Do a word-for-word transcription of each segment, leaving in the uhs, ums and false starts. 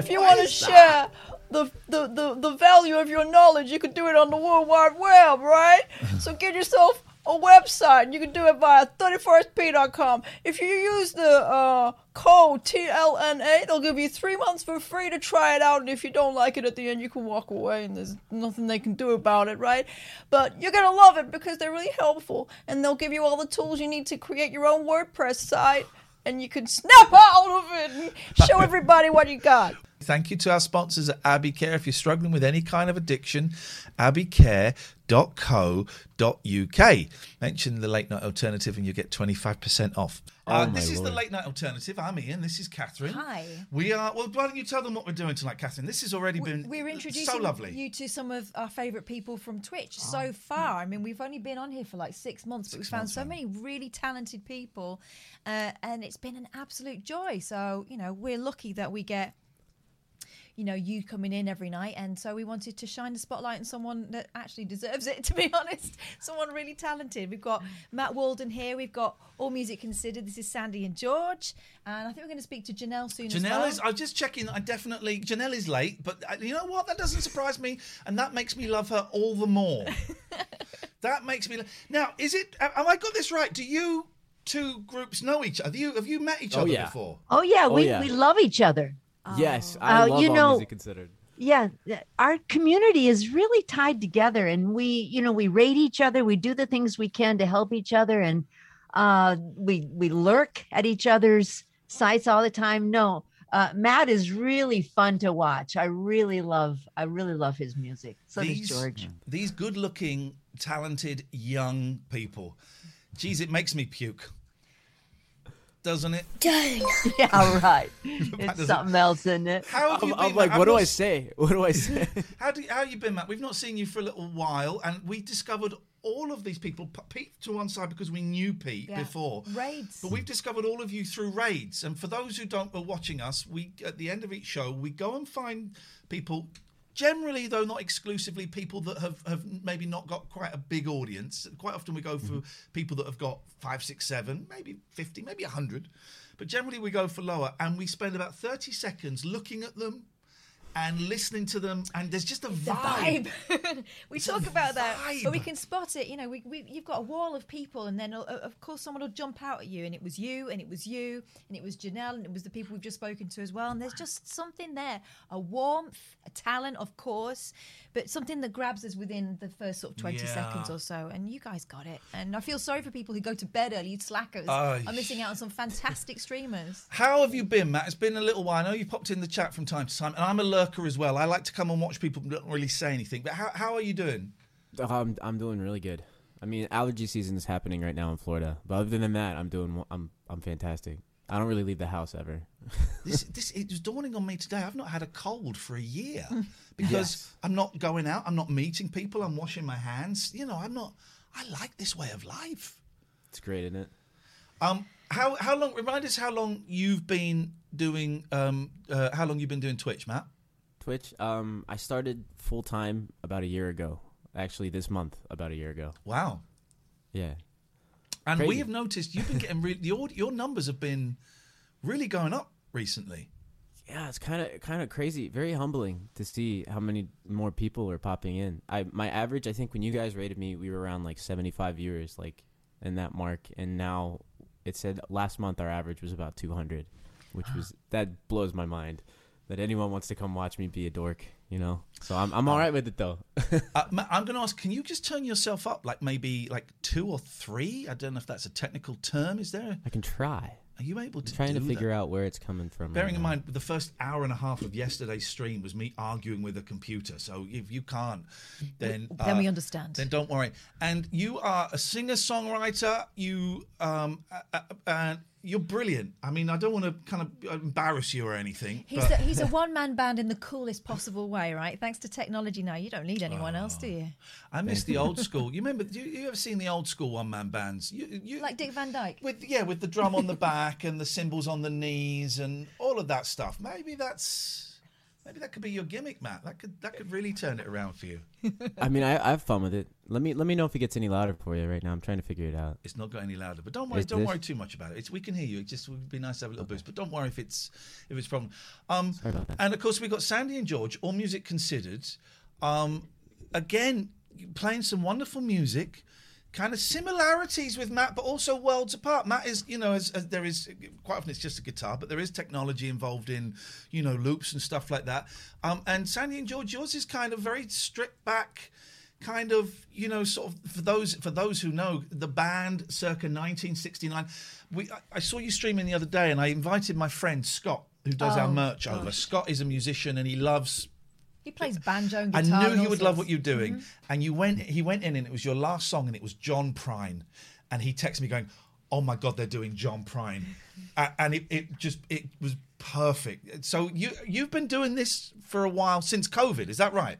If you want to share the, the, the, the value of your knowledge, you can do it on the World Wide Web, right? So get yourself a website. You can do it by thirty-four S p dot com. If you use the uh, code T L N A, they'll give you three months for free to try it out. And if you don't like it at the end, you can walk away and there's nothing they can do about it, right? But you're going to love it because they're really helpful. And they'll give you all the tools you need to create your own WordPress site. And you can snap out of it and show everybody what you got. Thank you to our sponsors at Abbey Care. If you're struggling with any kind of addiction, abbey care dot co dot U K. Mention the Late Night Alternative and you get twenty-five percent off. Oh uh, this is Lord. The Late Night Alternative. I'm Ian. This is Catherine. Hi. We are. Well, why don't you tell them what we're doing tonight, Catherine? This has already we, been. We're introducing so lovely. you to some of our favourite people from Twitch oh, so far. Yeah. I mean, we've only been on here for like six months, but we found so many really talented people, uh, and it's been an absolute joy. So you know, we're lucky that we get. You know, you coming in every night, and so we wanted to shine the spotlight on someone that actually deserves it, to be honest. Someone really talented. We've got Matt Walden here. We've got All Music Considered. This is Sandy and George, and I think we're going to speak to Janelle soon. Janelle as well. is. I'm just checking. I definitely Janelle is late, but you know what? That doesn't surprise me, and that makes me love her all the more. That makes me. Lo- now, is it? Have I got this right? Do you two groups know each other? Have you have you met each oh, other yeah. before? Oh yeah, we oh, yeah. we love each other. Yes, I uh, love you all know, music considered. Yeah, our community is really tied together, and we, you know, we rate each other. We do the things we can to help each other, and uh, we we lurk at each other's sites all the time. No, uh, Matt is really fun to watch. I really love, I really love his music. So these, does George. These good-looking, talented young people. Geez, it makes me puke. Doesn't it? Yeah, all right. It's something else, isn't it? How have you I'm, been, I'm like, Matt? what I'm do not... I say? What do I say? how do you, how you been, Matt? We've not seen you for a little while, and we discovered all of these people. Pete to one side because we knew Pete yeah. before raids, but we've discovered all of you through raids. And for those who don't are watching us, we at the end of each show we go and find people. Generally, though, not exclusively people that have, have maybe not got quite a big audience. Quite often we go for mm-hmm. people that have got five, six, seven, maybe fifty, maybe one hundred. But generally we go for lower, and we spend about thirty seconds looking at them and listening to them, and there's just a it's vibe. A vibe. we it's talk about vibe. that, but we can spot it. You know, we, we you've got a wall of people, and then uh, of course someone will jump out at you, and it was you, and it was you, and it was Janelle, and it was the people we've just spoken to as well. And there's just something there, a warmth, a talent, of course, but something that grabs us within the first sort of twenty yeah. seconds or so. And you guys got it. And I feel sorry for people who go to bed early. You slackers oh, are missing out on some fantastic streamers. How have you been, Matt? It's been a little while. I know you popped in the chat from time to time, and I'm a lurker as well. I like to come and watch people don't really say anything. But how how are you doing? I'm I'm doing really good. I mean, allergy season is happening right now in Florida. But other than that, I'm doing I'm I'm fantastic. I don't really leave the house ever. this this it was dawning on me today. I've not had a cold for a year because yes. I'm not going out. I'm not meeting people. I'm washing my hands. You know, I'm not. I like this way of life. It's great, isn't it? Um, how how long? Remind us how long you've been doing. Um, uh, how long you've been doing Twitch, Matt? Twitch. Um, I started full time about a year ago. Actually, this month, about a year ago. Wow. Yeah. And Crazy. We have noticed you've been getting really your your numbers have been really going up recently. Yeah, it's kind of kind of crazy, very humbling to see how many more people are popping in. I my average, I think when you guys rated me, we were around like seventy-five viewers, like in that mark, and now it said last month our average was about two hundred, which was that blows my mind that anyone wants to come watch me be a dork, you know. So I'm I'm all right with it though. uh, I'm going to ask, can you just turn yourself up like maybe like two or three? I don't know if that's a technical term. Is there? I can try. Are you able to I'm trying do to figure that? Out where it's coming from. Bearing right in now. Mind, the first hour and a half of yesterday's stream was me arguing with a computer. So if you can't, then then uh, we understand. Then don't worry. And you are a singer-songwriter. You um, uh, uh, you're brilliant. I mean, I don't want to kind of embarrass you or anything. He's but... a, he's a one-man band in the coolest possible way, right? Thanks to technology now, you don't need anyone oh, else, do you? I miss the old school. You remember? You, you ever seen the old school one-man bands? You, you, like Dick Van Dyke. With yeah, with the drum on the back and the cymbals on the knees and all of that stuff. Maybe that's maybe that could be your gimmick, Matt. That could that could really turn it around for you. I mean, I, I have fun with it. Let me let me know if it gets any louder for you right now. I'm trying to figure it out. It's not got any louder, but don't worry. Is don't this? worry too much about it. It's, we can hear you. It just would be nice to have a little okay. boost, but don't worry if it's if it's a problem. Um, Sorry about that. And of course, we got Sandy and George, All Music Considered. Um, again, playing some wonderful music. Kind of similarities with Matt, but also worlds apart. Matt is, you know, as, as there is quite often it's just a guitar, but there is technology involved in, you know, loops and stuff like that. Um, and Sandy and George, yours is kind of very stripped back. Kind of, you know, sort of for those for those who know the band circa nineteen sixty-nine. We I, I saw you streaming the other day, and I invited my friend Scott, who does oh, our merch gosh. over. Scott is a musician, and he loves. He plays banjo and guitar. I knew he would love what you're doing, mm-hmm. and you went. He went in, and it was your last song, and it was John Prine, and he texted me going, "Oh my God, they're doing John Prine," uh, and it, it just it was perfect. So you you've been doing this for a while since COVID, is that right?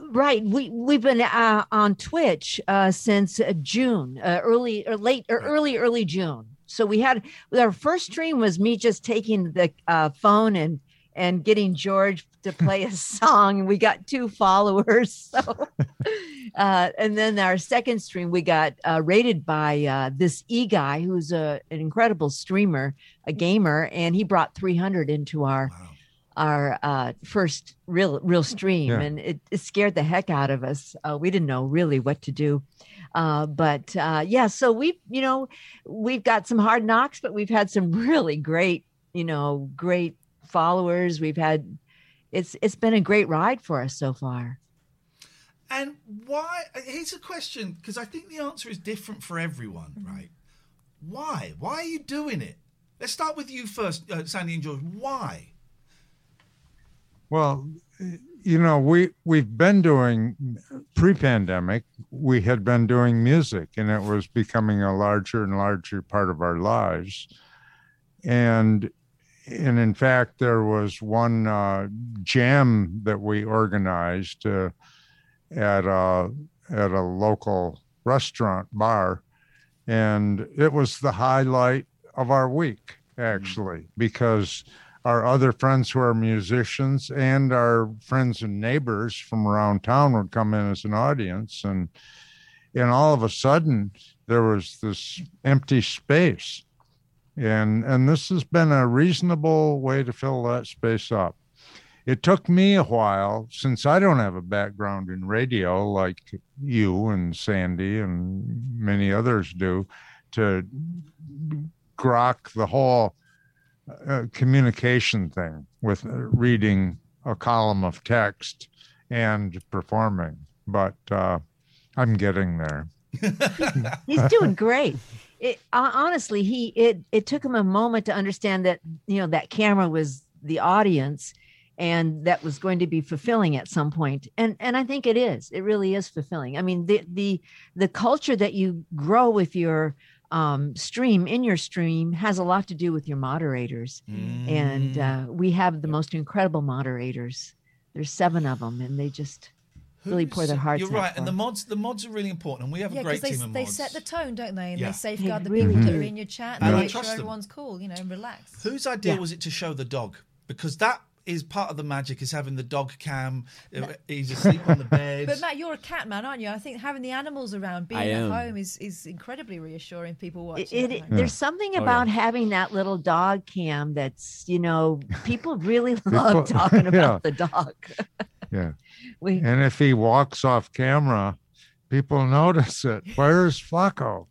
Right. We we've been uh, on Twitch uh, since uh, June, uh, early or late or early early June. So we had our first stream was me just taking the uh, phone and and getting George to play a song, and we got two followers. So, uh, and then our second stream we got uh, rated by uh, this E guy who's a an incredible streamer, a gamer, and he brought three hundred into our. Wow. Our uh, first real real stream, yeah. and it, it scared the heck out of us. Uh, we didn't know really what to do, uh, but uh, yeah. So we've you know we've got some hard knocks, but we've had some really great you know great followers. We've had it's it's been a great ride for us so far. And why? Here's a question, because I think the answer is different for everyone, mm-hmm. right? Why? Why are you doing it? Let's start with you first, uh, Sandy and George. Why? Well, you know, we, we've been doing, pre-pandemic, we had been doing music, and it was becoming a larger and larger part of our lives. And and in fact, there was one uh, jam that we organized uh, at, a, at a local restaurant bar, and it was the highlight of our week, actually, mm-hmm. because... our other friends who are musicians and our friends and neighbors from around town would come in as an audience. And, and all of a sudden there was this empty space, and, and this has been a reasonable way to fill that space up. It took me a while, since I don't have a background in radio like you and Sandy and many others do, to grok the whole Uh, communication thing with uh, reading a column of text and performing, but uh, I'm getting there. He's doing great. It, uh, honestly, he it it took him a moment to understand that you know that camera was the audience, and that was going to be fulfilling at some point. And and I think it is. It really is fulfilling. I mean, the the the culture that you grow if you're um, stream, in your stream, has a lot to do with your moderators. Mm. And uh, we have the most incredible moderators. There's seven of them, and they just... really pour their hearts out. You're right, and the mods, the mods are really important, and we have yeah, a great they, team of mods. They set the tone, don't they? And yeah. they safeguard they the really people do. that are in your chat, and, and they make sure them. everyone's cool, you know, and relaxed. Whose idea yeah. was it to show the dog? Because that is part of the magic, is having the dog cam. No. He's asleep on the bed. But Matt, you're a cat man, aren't you? I think having the animals around, being at home, is is incredibly reassuring. People watching. It, it, it, there's something oh, about yeah. having that little dog cam that's, you know, people really love talking about yeah. the dog. Yeah. We, and if he walks off camera, people notice it. Where's Flacco?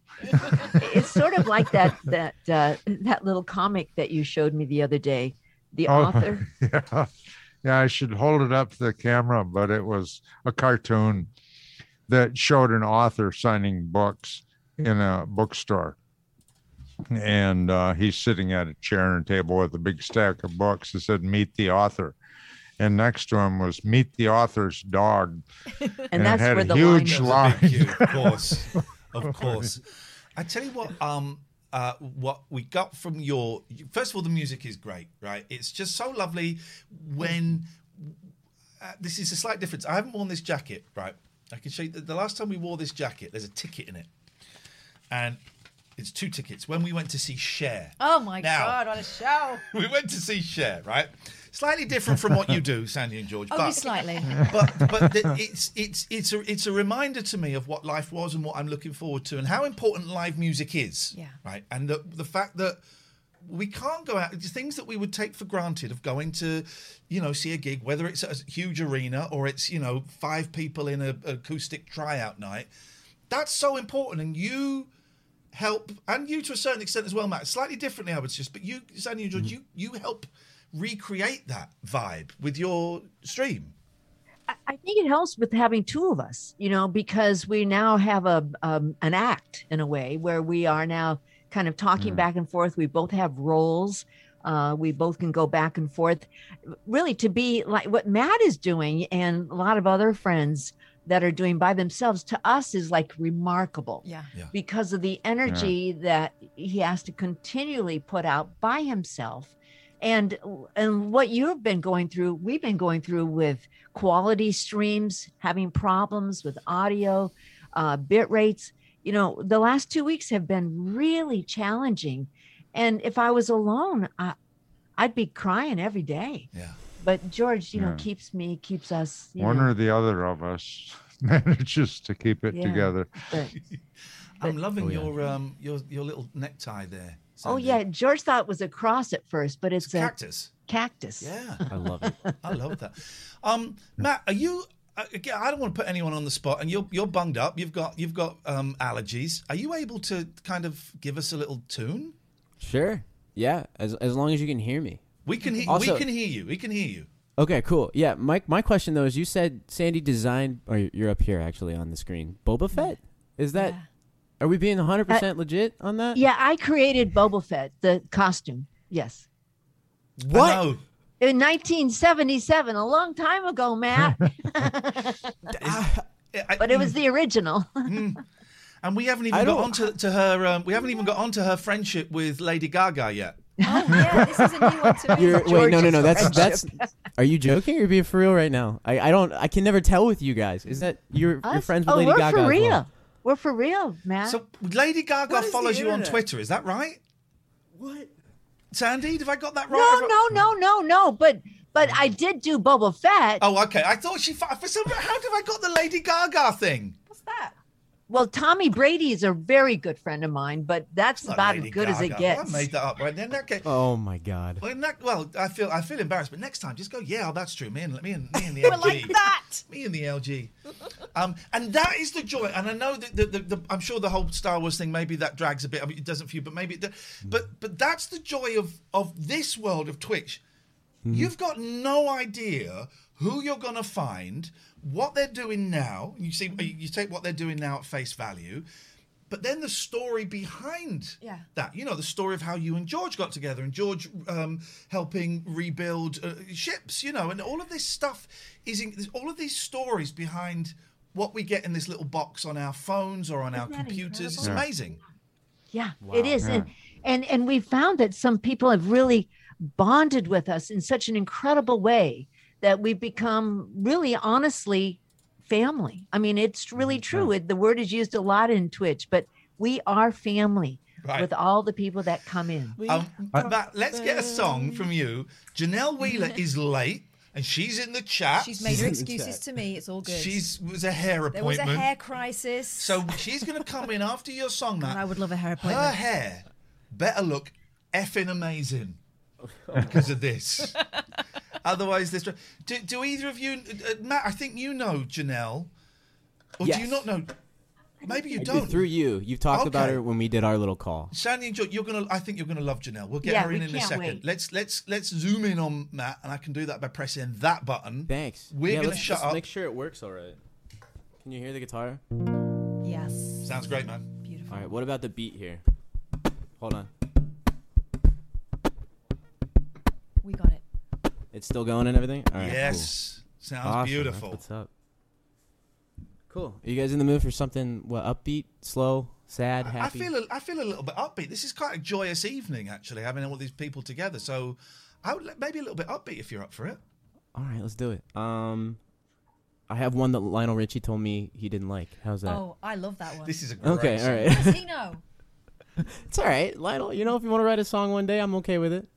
It's sort of like that that uh, that little comic that you showed me the other day. The oh, author. Yeah. yeah, I should hold it up to the camera, but it was a cartoon that showed an author signing books in a bookstore. And uh, he's sitting at a chair and table with a big stack of books that said, "Meet the author." And next to him was "Meet the author's dog," and, and that's it had where the a huge line. line. Huge, of course, of course. I tell you what, um, uh, what we got from your first of all, the music is great, right? It's just so lovely. When uh, this is a slight difference. I haven't worn this jacket, right? I can show you. The, the last time we wore this jacket, there's a ticket in it, and it's two tickets. When we went to see Cher. Oh my now, God! What a show! We went to see Cher, right? Slightly different from what you do, Sandy and George. Only but, slightly. But but the, it's it's it's a it's a reminder to me of what life was and what I'm looking forward to and how important live music is. Yeah. Right. And the the fact that we can't go out. The things that we would take for granted of going to, you know, see a gig, whether it's a huge arena or it's, you know, five people in a, an acoustic tryout night. That's so important, and you help, and you to a certain extent as well, Matt. Slightly differently, I would suggest, but you, Sandy and George, mm-hmm. you you help recreate that vibe with your stream. I think it helps with having two of us, you know, because we now have a um, an act in a way where we are now kind of talking mm. back and forth. We both have roles. Uh, we both can go back and forth, really, to be like what Matt is doing and a lot of other friends that are doing by themselves, to us is like remarkable yeah. Yeah. because of the energy yeah. that he has to continually put out by himself. And and what you've been going through, we've been going through with quality streams, having problems with audio, uh, bit rates. You know, the last two weeks have been really challenging. And if I was alone, I, I'd be crying every day. Yeah. But George, you yeah. know, keeps me, keeps us. You One know. or the other of us manages to keep it yeah. together. But, but, I'm loving oh, yeah. your um your your little necktie there. Sunday. Oh, yeah. George thought it was a cross at first, but it's, it's a cactus. Cactus. Yeah. I love it. I love that. Um, Matt, are you, again, I don't want to put anyone on the spot, and you're you're bunged up. You've got you've got um, allergies. Are you able to kind of give us a little tune? Sure. Yeah. As as long as you can hear me. We can, he- also, we can hear you. We can hear you. Okay, cool. Yeah. My, my question, though, is you said Sandy designed, or you're up here actually on the screen, Boba Fett? Is that... Yeah. Are we being one hundred percent uh, legit on that? Yeah, I created Boba Fett, the costume. Yes. What? Wow. In nineteen seventy-seven, a long time ago, Matt. I, I, but it was the original. And we haven't even I got onto to her. Um, we haven't even got onto her friendship with Lady Gaga yet. Oh yeah, this is a new one too. You're, wait, no, no, no. That's that's. Are you joking? You're being for real right now. I, I don't. I can never tell with you guys. Is that you're, you're friends with oh, Lady we're Gaga? For real. As well? We're for real, Matt. So Lady Gaga follows you on Twitter. Is that right? What? Sandy, have I got that right? No, no, no, no, no. But but I did do Boba Fett. Oh, okay. I thought she... For some, how have I got the Lady Gaga thing? What's that? Well, Tommy Brady is a very good friend of mine, but that's about as good as it gets. I made that up right then. Okay. Oh my God. Well, that, well, I feel I feel embarrassed, but next time just go. Yeah, oh, that's true. Me and me and me and the L G. We're like that. Me and the L G. Um, and that is the joy. And I know that the, the, the I'm sure the whole Star Wars thing maybe that drags a bit. I mean, it doesn't for you, but maybe it does. But but that's the joy of of this world of Twitch. Mm. You've got no idea who you're gonna find. What they're doing now, you see, you take what they're doing now at face value, but then the story behind yeah. that, you know, the story of how you and George got together and George um, helping rebuild uh, ships, you know, and all of this stuff is in, all of these stories behind what we get in this little box on our phones or on Isn't our computers. Incredible? It's amazing. Yeah, wow. It is. Yeah. And, and, and we found that some people have really bonded with us in such an incredible way that we've become really honestly family. I mean, it's really true. It, the word is used a lot in Twitch, but we are family. Right. With all the people that come in. Um, but let's get a song from you. Janelle Wheeler is late and she's in the chat. She's made her excuses to me. It's all good. She was a hair appointment. There was a hair crisis. So she's going to come in after your song, Matt. God, I would love a hair appointment. Her hair better look effing amazing because of this. Otherwise, this... Do, do either of you... Uh, Matt, I think you know Janelle. Or yes. Do you not know... Maybe you don't. Through you. You've talked okay. about her when we did our little call. Sandy and George, you're gonna I think you're gonna love Janelle. We'll get yeah, her in we in can't a second. Wait. Let's let's let's zoom in on Matt, and I can do that by pressing that button. Thanks. We're yeah, gonna let's shut just up. Make sure it works all right. Can you hear the guitar? Yes. Sounds great, man. Beautiful. All right, what about the beat here? Hold on. We got it. It's still going and everything? All right. Yes. Cool. Sounds awesome. Beautiful. That's what's up? Cool. Are you guys in the mood for something, what, upbeat, slow, sad, happy? I feel a, I feel a little bit upbeat. This is quite a joyous evening, actually, having all these people together. So I would maybe a little bit upbeat if you're up for it. All right, let's do it. Um, I have one that Lionel Richie told me he didn't like. How's that? Oh, I love that one. This is a great okay, song. All right. Does he know? It's all right. Lionel, you know, if you want to write a song one day, I'm okay with it.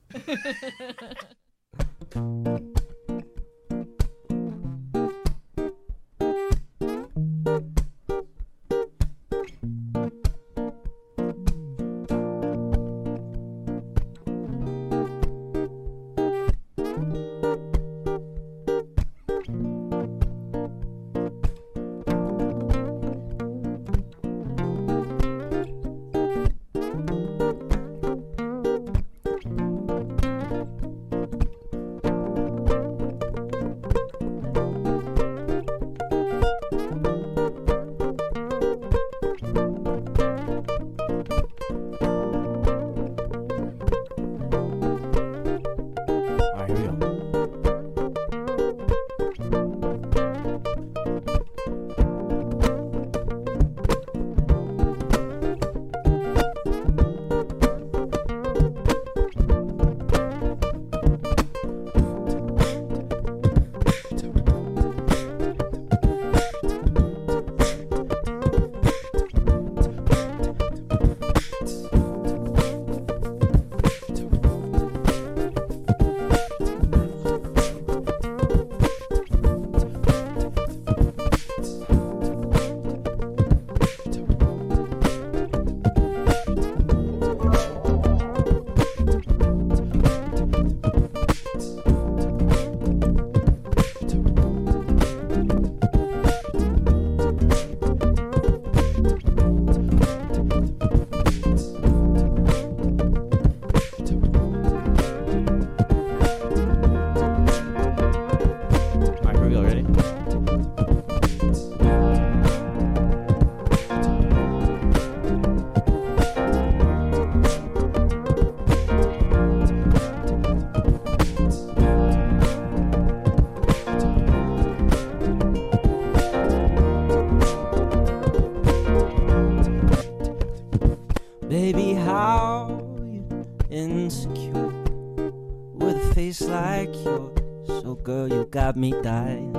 Got me dying,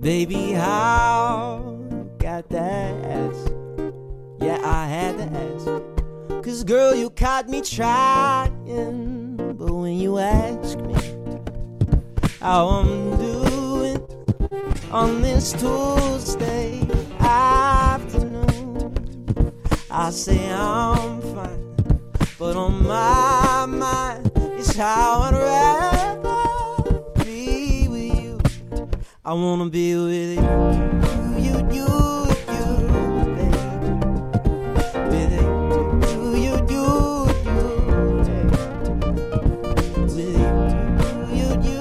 baby. How you got that ass? Yeah, I had to ask. Cause girl, you caught me trying, but when you ask me how I'm doing on this Tuesday afternoon, I say I'm fine, but on my mind is how I'd rather. I wanna be with you, you, you, you, baby. With you, you, you, you, with you, you, you,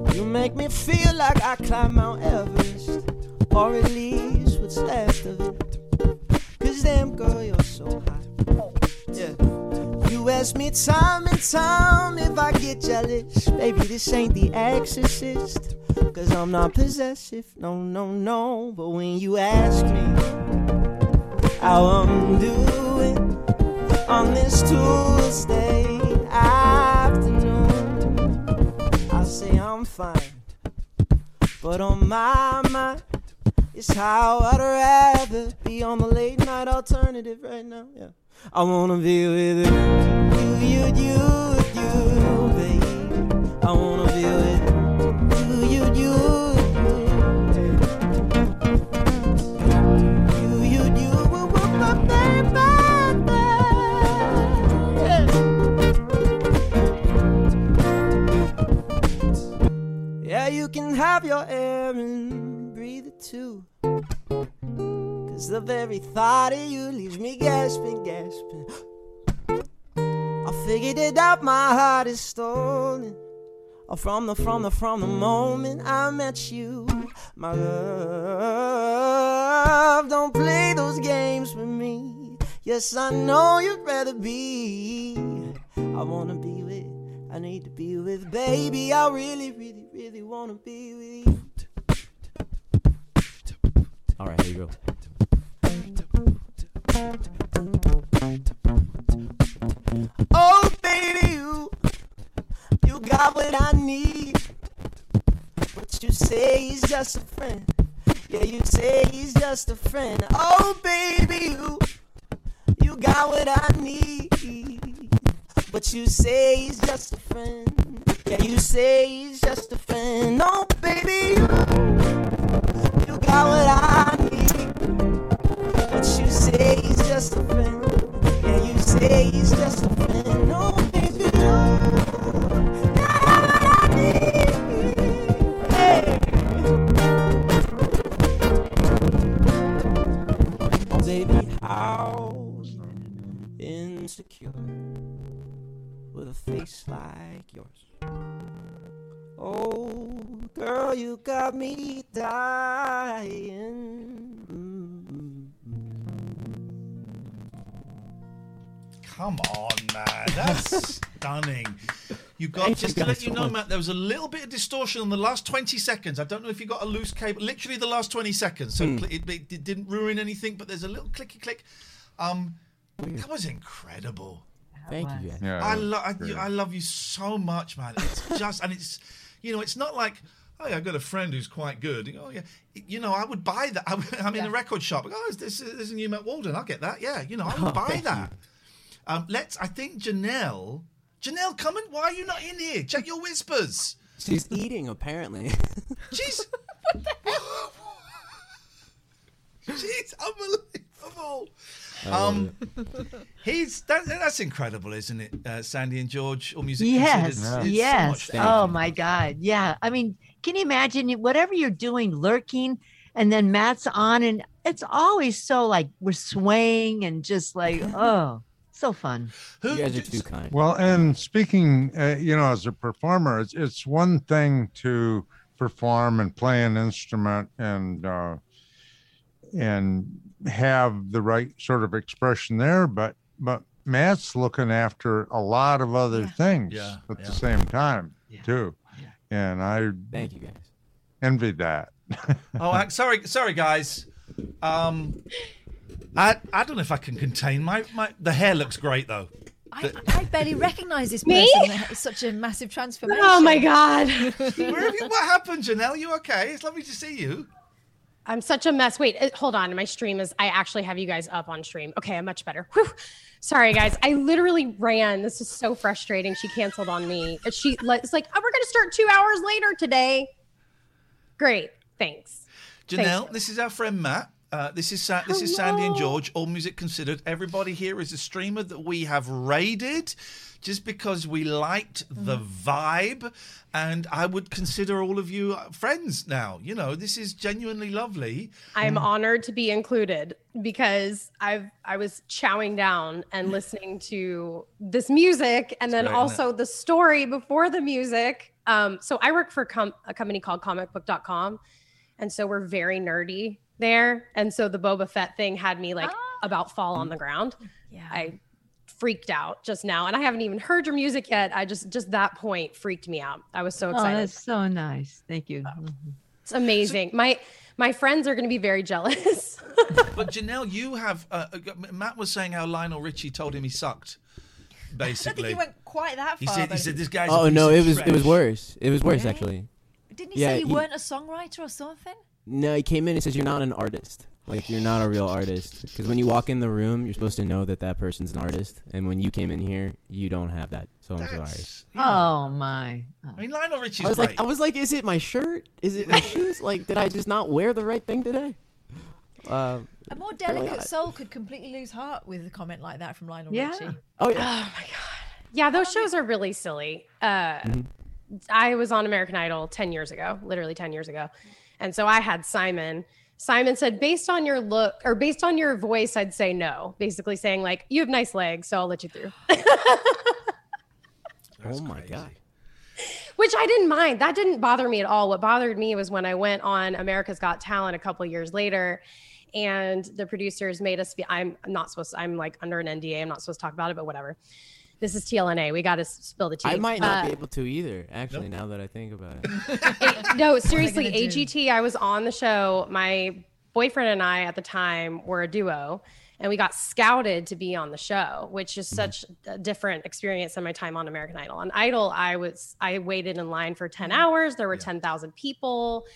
baby. You make me feel like I climb Mount Everest, or at least what's left of it. Cause damn girl, you're so high. ask me time and time if I get jealous. Baby, this ain't The Exorcist, 'cause I'm not possessive, no, no, no. But when you ask me how I'm doing on this Tuesday afternoon, I say I'm fine, but on my mind it's how I'd rather be on the late night alternative right now. Yeah, I wanna be with you, you, you, you, baby. I wanna be with you, you, you. You can have your air and breathe it too, 'cause the very thought of you leaves me gasping, gasping. I figured it out, my heart is stolen. Oh, from the, from the, from the moment I met you, my love. Don't play those games with me. Yes, I know you'd rather be. I wanna be with, I need to be with, baby. I really, really, really want to be with you. All right, here you go. Oh, baby, you, you got what I need. But you say he's just a friend. Yeah, you say he's just a friend. Oh, baby, you, you got what I need. But you say he's just a friend. Yeah, you say he's just a friend. No, baby, you, you got what I need. But you say he's just a friend. Yeah, you say he's just a friend. No, baby, you got what I need. Hey. Oh, baby, how insecure with a face like yours. Oh, girl, you got me dying. Come on, man. That's stunning. You got, just to let you know, Matt, there was a little bit of distortion on the last twenty seconds. I don't know if you got a loose cable. Literally the last twenty seconds. So mm. it, it, it didn't ruin anything, but there's a little clicky click. Um, that was incredible. Thank you. Yeah, I, lo- I, you, I love you so much, man. It's just, and it's, you know, it's not like, oh, yeah, I've got a friend who's quite good. Oh, yeah. You know, I would buy that. I, I'm yeah. in a record shop. Oh, is this, is this a new Matt Walden? I'll get that. Yeah, you know, I would oh, buy that. Um, let's, I think Janelle, Janelle, come and, why are you not in here? Check your whispers. She's eating, apparently. She's, what the hell? She's unbelievable. Um, he's that, that's incredible, isn't it? Uh, Sandy and George, All Music Considered. Yes, it's yes. So oh my God, yeah. I mean, can you imagine whatever you're doing, lurking, and then Matt's on, and it's always so like we're swaying and just like oh, so fun. You guys are too kind. Well, and speaking, uh, you know, as a performer, it's it's one thing to perform and play an instrument and uh, and. have the right sort of expression there, but but Matt's looking after a lot of other yeah. things yeah, at yeah. the same time yeah. too yeah. and I thank you guys envied that. oh I, sorry sorry guys um I I don't know if I can contain my, my the hair looks great though. I, I barely recognise this person. Me? It's such a massive transformation. Oh my God. Where have you, what happened, Janelle? You okay? It's lovely to see you. I'm such a mess. Wait, hold on. My stream is, I actually have you guys up on stream. Okay, I'm much better. Whew. Sorry, guys. I literally ran. This is so frustrating. She canceled on me. She, it's like, oh, we're going to start two hours later today. Great. Thanks. Janelle, Thanks. This is our friend Matt. Uh, this is Sa- this is Sandy and George, All Music Considered. Everybody here is a streamer that we have raided just because we liked the vibe, and I would consider all of you friends now. You know, this is genuinely lovely. I'm honored to be included because I've I was chowing down and listening to this music, and then also the story before the music. Um, so I work for com- a company called comic book dot com, and so we're very nerdy there, and so the Boba Fett thing had me like oh. about fall on the ground. Yeah, I freaked out just now. And I haven't even heard your music yet. I just, just that point freaked me out. I was so excited. Oh, that's so nice. Thank you. Oh, it's amazing. So, my, my friends are going to be very jealous. But Janelle, you have, uh, Matt was saying how Lionel Richie told him he sucked. Basically. I don't think he went quite that far. He said, he said this guy's Oh no, it was trash. It was worse. It was worse really? actually. Didn't he yeah, say you he, weren't a songwriter or something? No, he came in and says you're not an artist. Like you're not a real artist because when you walk in the room, you're supposed to know that that person's an artist, and when you came in here, you don't have that. So I'm That's, sorry. Yeah. Oh my. Oh. I mean, Lionel Richie's I was great. like I was like is it my shirt? Is it my shoes? Like did I just not wear the right thing today? Uh, a more delicate soul could completely lose heart with a comment like that from Lionel yeah. Richie. Oh, yeah. Oh, my God. Yeah, those shows are really silly. Uh, mm-hmm. I was on American Idol ten years ago, literally ten years ago. And so I had Simon. Simon said, based on your look or based on your voice, I'd say no. Basically saying, like, you have nice legs, so I'll let you through. Oh, my crazy. God. Which I didn't mind. That didn't bother me at all. What bothered me was when I went on America's Got Talent a couple years later. And the producers made us be, I'm not supposed to, I'm like under an N D A. I'm not supposed to talk about it, but whatever. This is T L N A. We got to spill the tea. I might not uh, be able to either, actually, nope. now that I think about it. it no, seriously, A G T, do? I was on the show. My boyfriend and I at the time were a duo, and we got scouted to be on the show, which is mm-hmm. such a different experience than my time on American Idol. On Idol, I was I waited in line for ten hours. There were yeah. ten thousand people.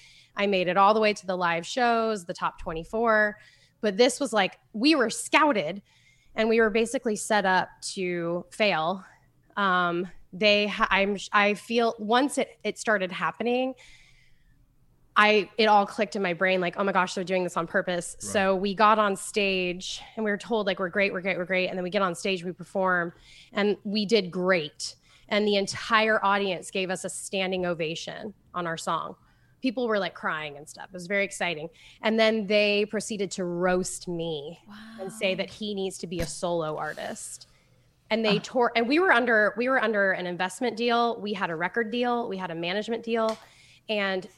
I made it all the way to the live shows, the top twenty-four. But this was like, we were scouted and we were basically set up to fail. Um, they, ha- I'm, I feel once it, it started happening, I, it all clicked in my brain, like, oh my gosh, they're doing this on purpose. Right. So we got on stage and we were told like, we're great, we're great, we're great. And then we get on stage, we perform and we did great. And the entire audience gave us a standing ovation on our song. People were like crying and stuff. It was very exciting. And then they proceeded to roast me wow. and say that he needs to be a solo artist. And they oh. tore, and we were under, we were under an investment deal. We had a record deal. We had a management deal. And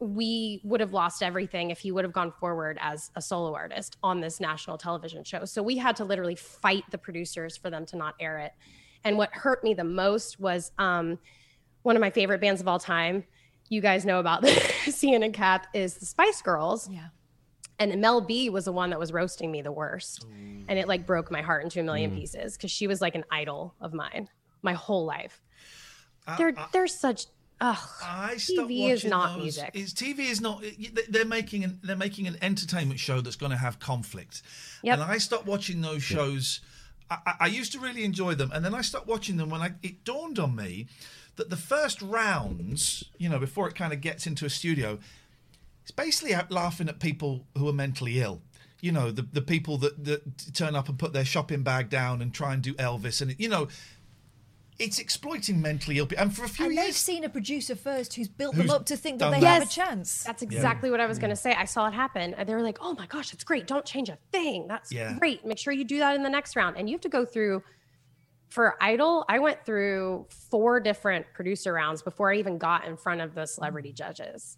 we would have lost everything if he would have gone forward as a solo artist on this national television show. So we had to literally fight the producers for them to not air it. And what hurt me the most was um, one of my favorite bands of all time, you guys know about Cian and Kath, is the Spice Girls. Yeah. And Mel B was the one that was roasting me the worst. Mm. And it like broke my heart into a million mm. pieces because she was like an idol of mine my whole life. Uh, they're uh, they're such, ugh, I T V is not those, music. It's, T V is not, they're making an, they're making an entertainment show that's going to have conflict. Yep. And I stopped watching those shows. Yep. I, I used to really enjoy them. And then I stopped watching them when I, it dawned on me that the first rounds, you know, before it kind of gets into a studio, it's basically out laughing at people who are mentally ill. You know, the, the people that, that turn up and put their shopping bag down and try and do Elvis. And, it, you know, it's exploiting mentally ill people. And for a few and years... And they've seen a producer first who's built who's them up to think that they that. have yes, a chance. That's exactly yeah. what I was going to say. I saw it happen. And they were like, oh, my gosh, it's great. Don't change a thing. That's yeah. great. Make sure you do that in the next round. And you have to go through... For Idol, I went through four different producer rounds before I even got in front of the celebrity judges.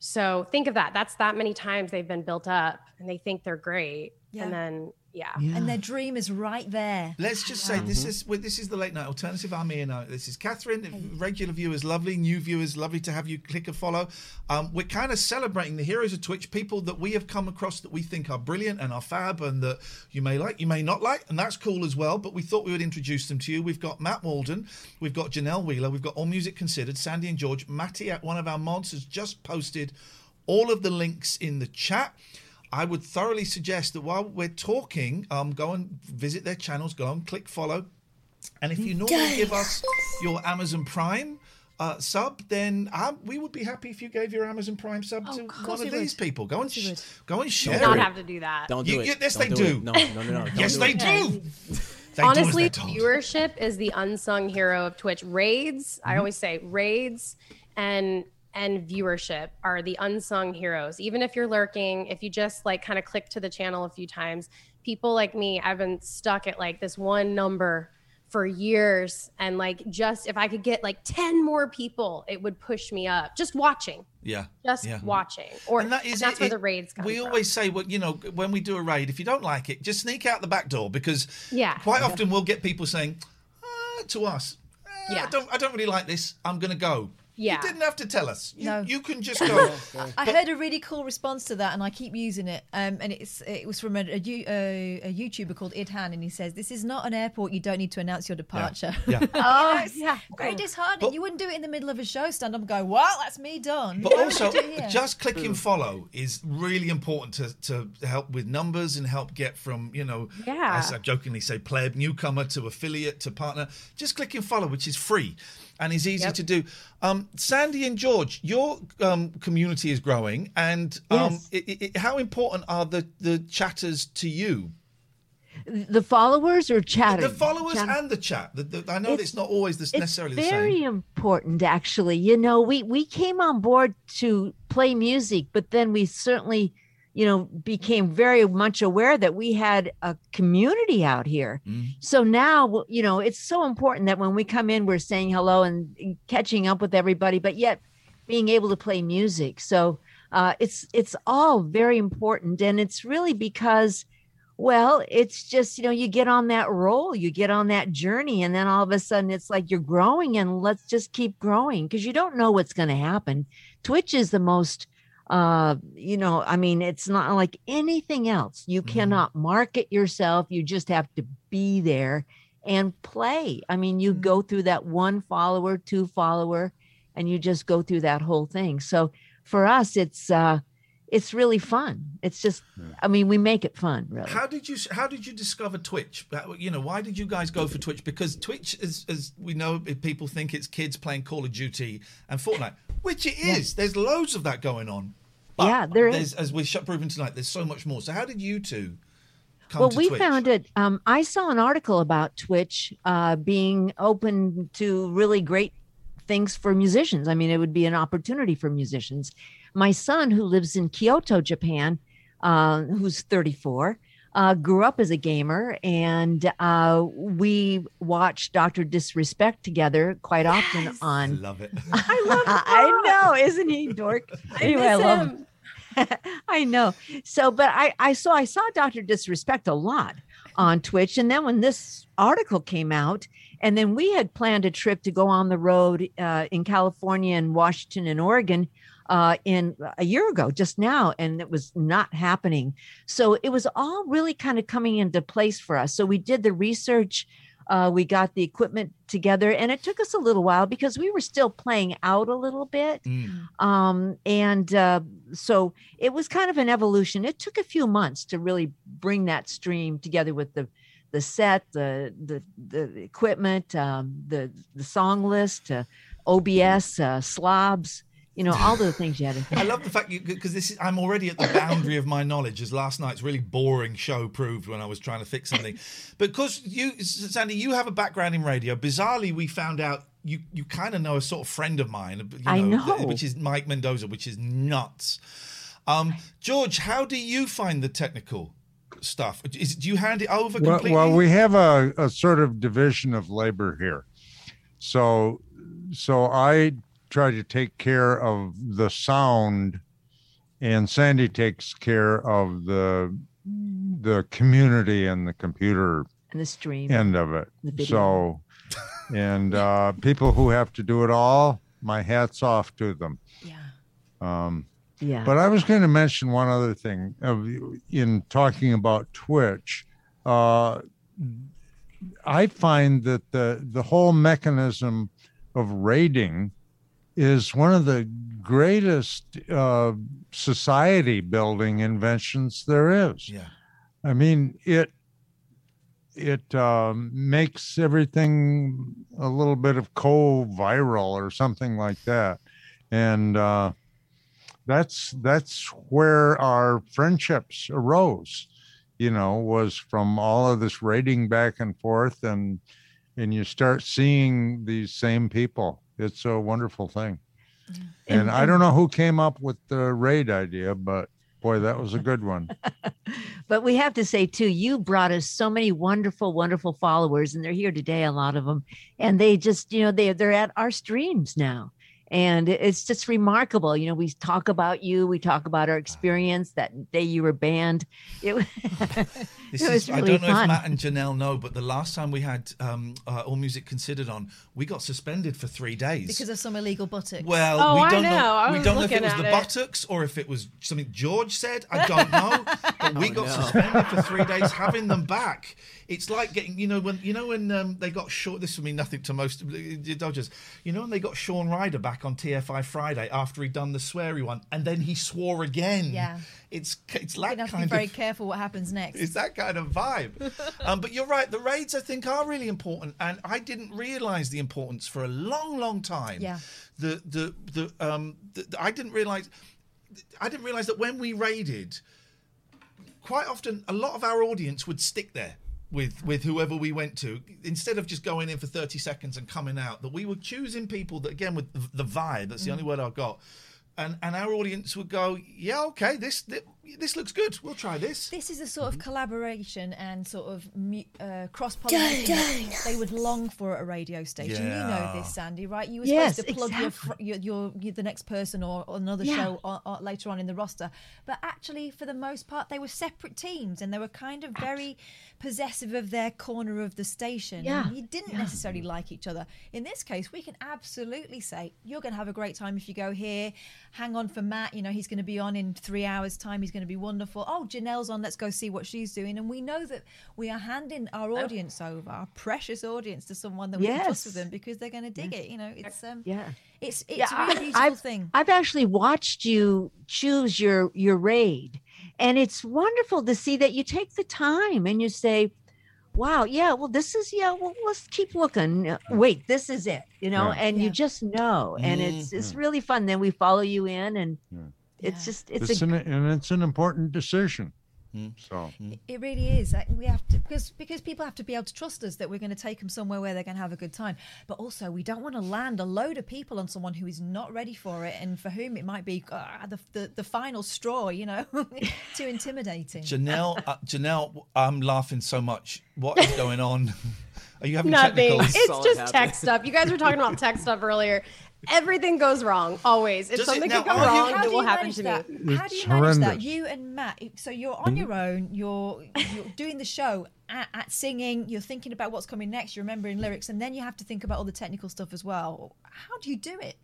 So think of that. That's that many times they've been built up and they think they're great. Yeah. And then, yeah. yeah. And their dream is right there. Let's just wow. say this is well, this is the Late Night Alternative. I'm here now. This is Catherine. Hey. Regular viewers, lovely. New viewers, lovely to have you click a follow. Um, we're kind of celebrating the heroes of Twitch, people that we have come across that we think are brilliant and are fab and that you may like, you may not like, and that's cool as well. But we thought we would introduce them to you. We've got Matt Walden. We've got Janelle Wheeler. We've got All Music Considered. Sandy and George. Matty, one of our mods, has just posted all of the links in the chat. I would thoroughly suggest that while we're talking, um, go and visit their channels, go and click follow. And if you normally give us your Amazon Prime uh, sub, then uh, we would be happy if you gave your Amazon Prime sub oh, to one of these would. people. Go and sh- go and share. You don't have to do that. Don't do you, it. You, yes, don't they do. do. No, no, no, no. Yes, do they do. They Honestly, do viewership is the unsung hero of Twitch. Raids, mm-hmm. I always say raids and... and viewership are the unsung heroes. Even if you're lurking, if you just like kind of click to the channel a few times, people like me, I've been stuck at like this one number for years. And like, just if I could get like ten more people, it would push me up. Just watching. Yeah. Just yeah. watching. Or and that is, and that's it, where the raids come we from. We always say, well, you know, when we do a raid, if you don't like it, just sneak out the back door, because yeah. quite often we'll get people saying uh, to us, eh, yeah. I don't, I don't really like this. I'm going to go. Yeah. You didn't have to tell us. You, no. you can just go. I heard a really cool response to that, and I keep using it. Um, and it's it was from a, a, a YouTuber called Idhan, and he says, "This is not an airport. You don't need to announce your departure." Yeah. yeah. oh, yeah. Very disheartening. But you wouldn't do it in the middle of a show. Stand up and go, "Wow, that's me done." But also, just clicking follow is really important to to help with numbers and help get from, you know, yeah. as I jokingly say, pleb, newcomer to affiliate to partner. Just clicking follow, which is free. And it's easy yep. to do. Um, Sandy and George, your um, community is growing. And um, yes. it, it, how important are the, the chatters to you? The followers or chatting? The followers chatting. and the chat. The, the, I know it's, that it's not always this necessarily the same. It's very important, actually. You know, we, we came on board to play music, but then we certainly... you know, became very much aware that we had a community out here. Mm. So now, you know, it's so important that when we come in, we're saying hello and catching up with everybody, but yet being able to play music. So uh, it's it's all very important. And it's really because, well, it's just, you know, you get on that roll, you get on that journey, and then all of a sudden it's like you're growing, and let's just keep growing, because you don't know what's going to happen. Twitch is the most... Uh, you know, I mean, it's not like anything else. You mm-hmm. cannot market yourself. You just have to be there and play. I mean, you mm-hmm. go through that one follower, two follower, and you just go through that whole thing. So for us, it's uh, it's really fun. It's just, I mean, we make it fun, really. How did you How did you discover Twitch? You know, why did you guys go for Twitch? Because Twitch, as as we know, people think it's kids playing Call of Duty and Fortnite, which it is. Yeah. There's loads of that going on. But yeah, there is. As we've proven tonight, there's so much more. So how did you two come well, to Twitch? Well, we found it. Um, I saw an article about Twitch uh, being open to really great things for musicians. I mean, it would be an opportunity for musicians. My son, who lives in Kyoto, Japan, uh, who's thirty-four, uh, grew up as a gamer. And uh, we watched Doctor Disrespect together quite yes. often on. Love it. I love it. I know. Isn't he, dork? Anyway, I, I love him. I know. So, but I, I saw, I saw Doctor Disrespect a lot on Twitch. And then when this article came out, and then we had planned a trip to go on the road uh, in California and Washington and Oregon uh, in a year ago, just now. And it was not happening. So it was all really kind of coming into place for us. So we did the research. Uh, we got the equipment together, and it took us a little while because we were still playing out a little bit. Mm. Um, and uh, so it was kind of an evolution. It took a few months to really bring that stream together with the, the set, the the, the equipment, um, the, the song list, uh, O B S, uh, slobs. You know, all the things you had. I love the fact you, because this is, I'm already at the boundary of my knowledge, as last night's really boring show proved when I was trying to fix something. But because you, Sandy, you have a background in radio. Bizarrely, we found out you, you kind of know a sort of friend of mine, you know, I know. which is Mike Mendoza, which is nuts. Um, George, how do you find the technical stuff? Is, do you hand it over completely? Well, well we have a, a sort of division of labor here. So, so I... try to take care of the sound, and Sandy takes care of the the community and the computer and the stream end of it. So, and uh, people who have to do it all, my hat's off to them. Yeah. Um, yeah. But I was going to mention one other thing of, in talking about Twitch. Uh, I find that the the whole mechanism of raiding is one of the greatest uh, society-building inventions there is. Yeah, I mean, it it um, makes everything a little bit of co-viral or something like that, and uh, that's that's where our friendships arose. You know, was from all of this raiding back and forth, and and you start seeing these same people. It's a wonderful thing. And, and I don't know who came up with the raid idea, but Boy, that was a good one. But we have to say, too, you brought us so many wonderful, wonderful followers, and they're here today, a lot of them. And they just, you know, they, they're at our streams now. And it's just remarkable. You know, we talk about you. We talk about our experience that day you were banned. It, this it was is, really I don't know fun. If Matt and Janelle know, but the last time we had um, uh, All Music Considered on, we got suspended for three days. Because of some illegal buttocks. Well, oh, we don't I know. know. I we don't know if it was the it. buttocks or if it was something George said. I don't know. But we oh, got no. suspended for three days having them back. It's like getting, you know, when you know when um, they got Sean, this would mean nothing to most Dodgers, you know, when they got Sean Ryder back on T F I Friday after he'd done the sweary one, and then he swore again. Yeah, it's it's like kind of. You have to be very careful what happens next. It's that kind of vibe. um, but you're right, the raids I think are really important, and I didn't realise the importance for a long, long time. Yeah, the the the um, the, I didn't realise, I didn't realise that when we raided, quite often a lot of our audience would stick there. With with whoever we went to, instead of just going in for thirty seconds and coming out, that we were choosing people that, again, with the vibe, that's the mm. only word I've got, and and our audience would go, yeah, okay, this this, this looks good, we'll try this. This is a sort of collaboration and sort of uh, cross-pollination they would long for at a radio station. Yeah. You know this, Sandy, right? You were yes, supposed to plug exactly. your, your, your, your the next person or, or another yeah. show or, or later on in the roster. But actually, for the most part, they were separate teams and they were kind of very possessive of their corner of the station. Yeah. And you didn't yeah. necessarily like each other. In this case, we can absolutely say, you're going to have a great time if you go here. Hang on for Matt, you know, he's going to be on in three hours' time. He's going to be wonderful. Oh, Janelle's on, let's go see what she's doing. And we know that we are handing our audience oh. over, our precious audience, to someone that we yes. can trust with them because they're going to dig yes. it. You know, it's um, yeah, it's it's yeah, a really beautiful I've, thing. I've actually watched you choose your your raid, and it's wonderful to see that you take the time and you say, wow, yeah, well, this is, yeah, well, let's keep looking. Wait, this is it, you know, yeah. and yeah. you just know. And mm-hmm. it's it's really fun. Then we follow you in and yeah. it's yeah. just, it's, it's a, an, and it's an important decision. Mm-hmm. So it really is. We have to, because, because people have to be able to trust us that we're going to take them somewhere where they're going to have a good time. But also we don't want to land a load of people on someone who is not ready for it and for whom it might be uh, the, the the final straw, you know, too intimidating. Janelle, uh, Janelle, I'm laughing so much. What is going on? Are you having technical? It's just happened. Tech stuff. You guys were talking about tech stuff earlier. Everything goes wrong, always. If Does something could go wrong, it will happen to that? me. It's how do you manage horrendous. that? You and Matt, so you're on your own, you're, you're doing the show, at, at singing, you're thinking about what's coming next, you're remembering lyrics, and then you have to think about all the technical stuff as well. How do you do it?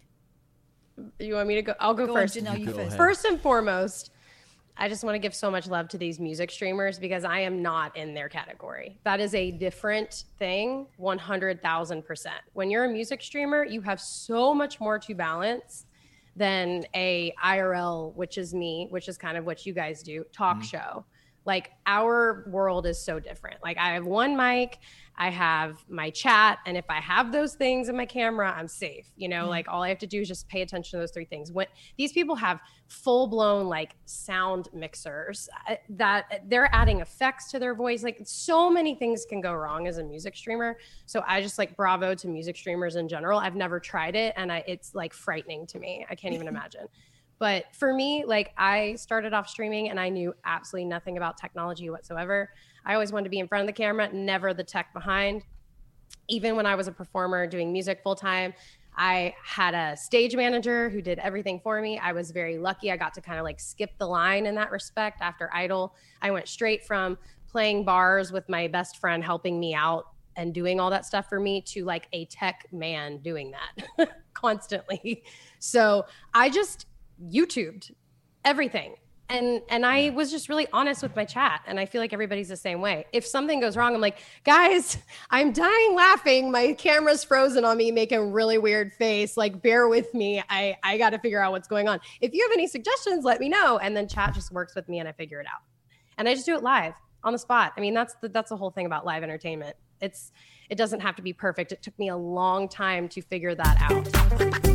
You want me to go? I'll go, go first. On, Janelle, you go first. First and foremost, I just want to give so much love to these music streamers because I am not in their category. That is a different thing, one hundred thousand percent. When you're a music streamer, you have so much more to balance than a I R L, which is me, which is kind of what you guys do, talk mm-hmm. show. Like our world is so different. Like I have one mic, I have my chat, and if I have those things in my camera, I'm safe. You know, mm-hmm. like all I have to do is just pay attention to those three things. When these people have full blown like sound mixers that they're adding effects to their voice, like so many things can go wrong as a music streamer. So I just like bravo to music streamers in general. I've never tried it, and I, it's like frightening to me. I can't even imagine. But for me, like I started off streaming and I knew absolutely nothing about technology whatsoever. I always wanted to be in front of the camera, never the tech behind. Even when I was a performer doing music full time, I had a stage manager who did everything for me. I was very lucky. I got to kind of like skip the line in that respect. After Idol, I went straight from playing bars with my best friend helping me out and doing all that stuff for me to like a tech man doing that constantly. So I just YouTubed everything, and and I was just really honest with my chat, and I feel like everybody's the same way. If something goes wrong, I'm like, guys, I'm dying laughing, my camera's frozen on me, making a really weird face, like bear with me, I I gotta figure out what's going on. If you have any suggestions, let me know. And then chat just works with me and I figure it out, and I just do it live on the spot. I mean, that's the, that's the whole thing about live entertainment. It's it doesn't have to be perfect. It took me a long time to figure that out.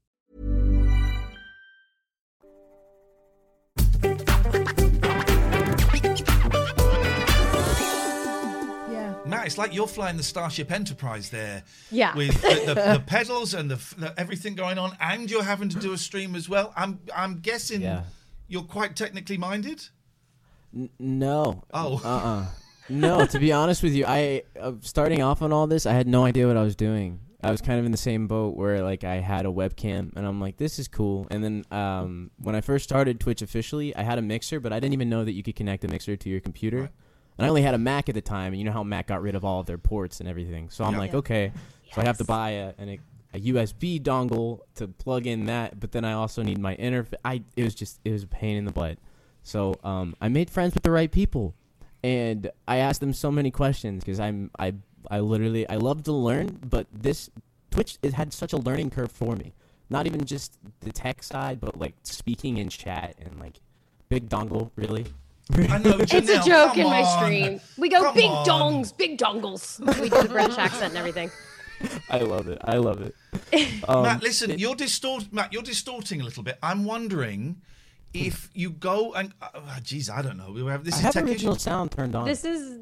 Yeah. Matt, it's like you're flying the Starship Enterprise there. Yeah. With the, the, the pedals and the, the everything going on, and you're having to do a stream as well. I'm I'm guessing yeah. you're quite technically minded. No. Oh. Uh-uh. No, to be honest with you, I uh, starting off on all this, I had no idea what I was doing. I was kind of in the same boat where, like, I had a webcam, and I'm like, this is cool. And then um, when I first started Twitch officially, I had a mixer, but I didn't even know that you could connect a mixer to your computer. Right. And I only had a Mac at the time, and you know how Mac got rid of all of their ports and everything. So I'm yeah. like, okay, yes. so I have to buy a, an, a U S B dongle to plug in that, but then I also need my interface. I It was just it was a pain in the butt. So um, I made friends with the right people, and I asked them so many questions because I'm I I literally I love to learn, but this Twitch, it had such a learning curve for me. Not even just the tech side, but like speaking in chat and like big dongle, really. I know, Janelle, it's a joke in my on. stream. We go come big on. dongs, big dongles. We do the British accent and everything. I love it. I love it. Um, Matt, listen, it, you're distort. Matt, you're distorting a little bit. I'm wondering. If you go and, jeez, uh, I don't know. We have this. I is have tech original issues. Sound turned on. This is, this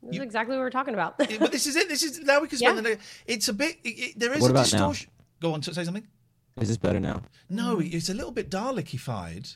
you, is exactly what we're talking about. it, but this is it. This is now we can spend yeah. the. It's a bit. It, it, there is what a about distortion. Now? Go on, say something. Is this better now? No, it's a little bit Dalekified.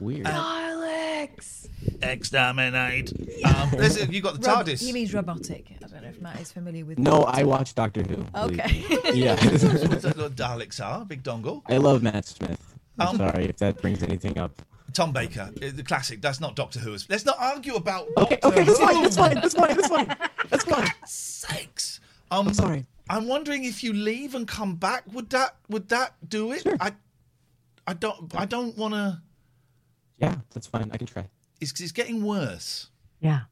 Weird. Daleks. Uh, Exterminate. Um, you got the Rob- TARDIS. He means robotic. I don't know if Matt is familiar with. No, robotic. I watch Doctor Who. Okay. Yeah. That's what the Daleks are. Big dongle. I love Matt Smith. I'm um, sorry if that brings anything up. Tom Baker, the classic. That's not Doctor Who. Let's not argue about. Okay, Doctor okay, that's fine, that's fine, that's fine, that's fine, that's fine. Sakes. Um, I'm sorry. I'm wondering if you leave and come back, would that would that do it? Sure. I, I don't, I don't want to. Yeah, that's fine. I can try. It's it's getting worse. Yeah.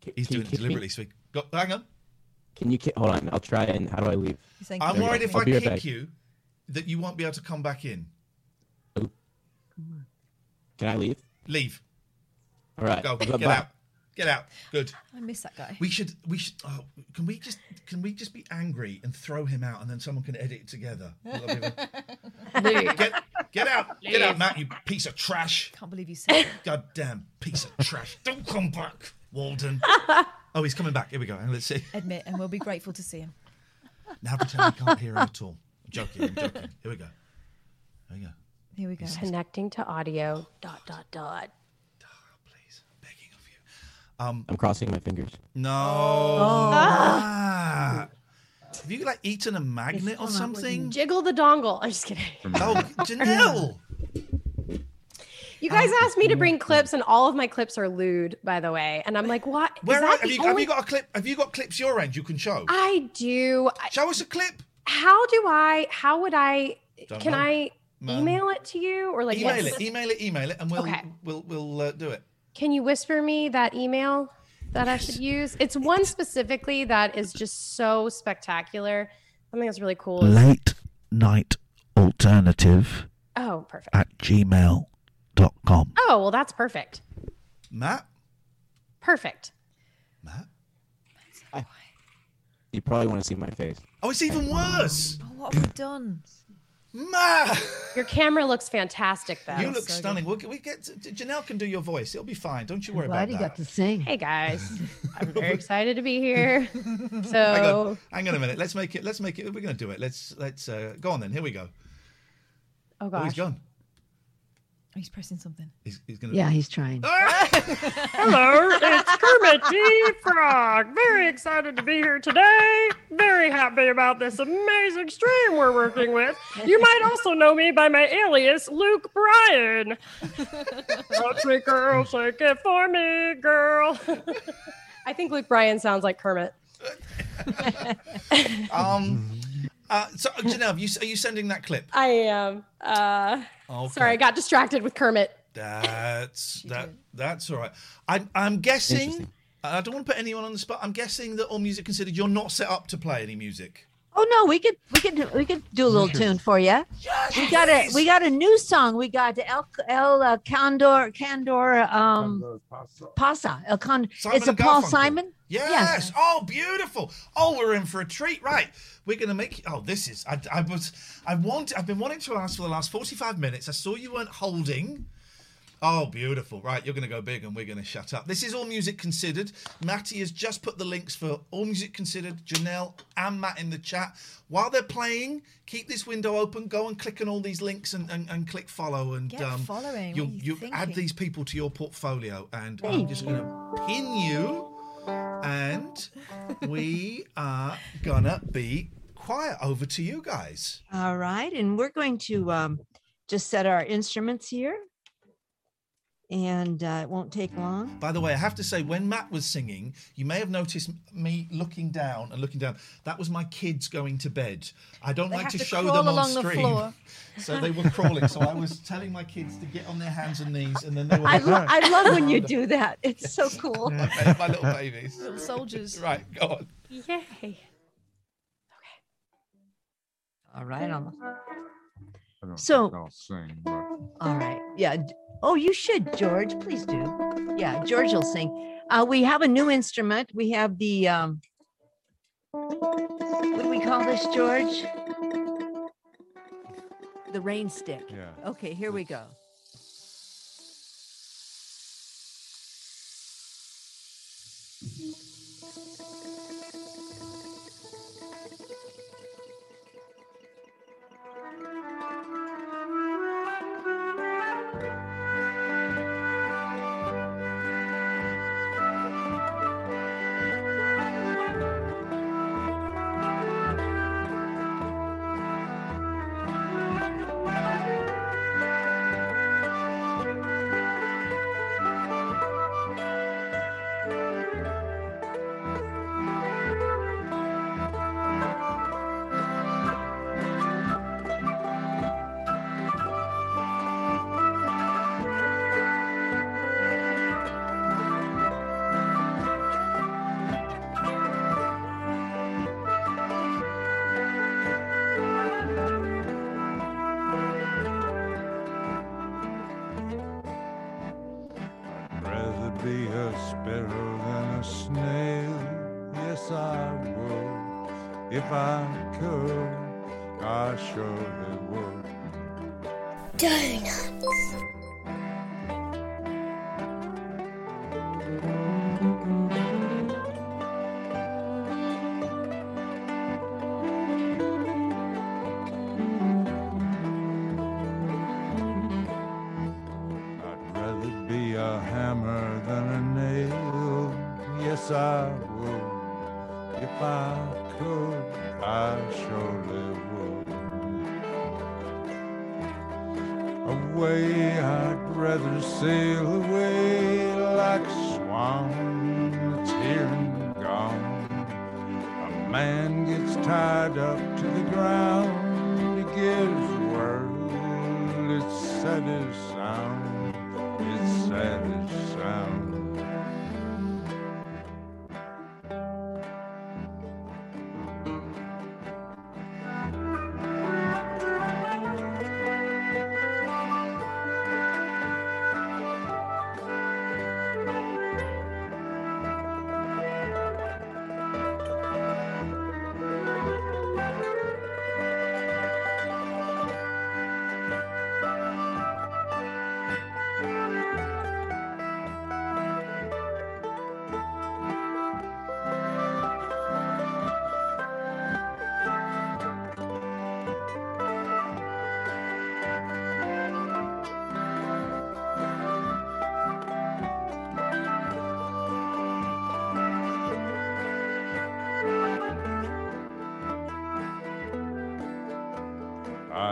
Can, He's can doing it deliberately. Me? So we got, hang on. Can you hold on? I'll try. And how do I leave? I'm worried if I'll I kick right you. That you won't be able to come back in. Can I leave? Leave. All right. Go. Get Bye. out. Get out. Good. I miss that guy. We should. We should. Oh, can we just? Can we just be angry and throw him out, and then someone can edit it together? Leave. Get, get out. Leave. Get out, Matt. You piece of trash. Can't believe you said. Goddamn piece of trash. Don't come back, Walden. Oh, he's coming back. Here we go. Let's see. Admit, and we'll be grateful to see him. Now pretend we can't hear him at all. I'm joking, I'm joking. Here we go. Here we go. Here we go. Connecting to audio. Dot, dot, dot. Oh, please. I'm begging of you. Um, I'm crossing my fingers. No. Oh. Ah. Have you, like, eaten a magnet if or something? Jiggle the dongle. I'm just kidding. Oh, Janelle. You guys asked me to bring clips, and all of my clips are lewd, by the way. And I'm like, what? Where Is that have, you, only... have you got a clip? Have you got clips your end you can show? I do. Show us a clip. How do I, how would I, Don't can know. I email no. it to you or like? Email yes. it, email it, email it, and we'll, okay. we'll, we'll uh, do it. Can you whisper me that email that yes. I should use? It's one specifically that is just so spectacular. Something that's really cool. Late night alternative. Oh, perfect. At gmail dot com. Oh, well, that's perfect. Matt? Perfect. Matt? I- You probably want to see my face. Oh, it's even worse. Oh, what have we done? Ma! Your camera looks fantastic, though. You look so stunning. We'll, we get to, Janelle can do your voice. It'll be fine. Don't you worry I'm glad about you that. Got to sing. Hey guys, I'm very excited to be here. So hang on, hang on a minute. Let's make it. Let's make it. We're gonna do it. Let's let's uh, go on then. Here we go. Oh gosh. Oh, he's gone. Oh, he's pressing something. He's, he's gonna. Yeah, he's trying. Hello, it's Kermit G. Frog. Very excited to be here today. Very happy about this amazing stream we're working with. You might also know me by my alias, Luke Bryan. Touch me, girl. Shake it for me, girl. I think Luke Bryan sounds like Kermit. um. Uh, so, Janelle, are you, are you sending that clip? I am. Um, uh, okay. Sorry, I got distracted with Kermit. That's that. That's all right. I, I'm guessing, I don't want to put anyone on the spot, I'm guessing that All Music Considered, you're not set up to play any music. Oh, no, we could we could, we could do a little tune for you. Yes! We got a we got a new song. We got El, El uh, Condor, Condor um, Pasa. El Condor. Simon it's a Paul Simon. Yes. yes. Oh, beautiful. Oh, we're in for a treat. Right. We're going to make you. Oh, this is. I, I was. I want. I've been wanting to ask for the last forty-five minutes. I saw you weren't holding. Oh, beautiful. Right. You're going to go big and we're going to shut up. This is All Music Considered. Matty has just put the links for All Music Considered, Janelle and Matt in the chat. While they're playing, keep this window open. Go and click on all these links and, and, and click follow. And Get um, following. You'll, you you'll add these people to your portfolio. And Thank I'm just going to pin you. And we are going to be quiet. Over to you guys. All right. And we're going to um, just set our instruments here. And uh, it won't take long. By the way, I have to say, when Matt was singing, you may have noticed me looking down and looking down. That was my kids going to bed. I don't they like to, to show them on stream. The floor. So they were crawling. So I was telling my kids to get on their hands and knees. And then they were like, I, lo- I love when you do that. It's so cool. my, my little babies. Little soldiers. Right, go on. Yay. Okay. All right. Almost. I don't so, think I'll sing. But... All right. Yeah. Oh, you should, George. Please do. Yeah, George will sing. Uh, we have a new instrument. We have the, um, what do we call this, George? The rain stick. Yeah. Okay, here we go.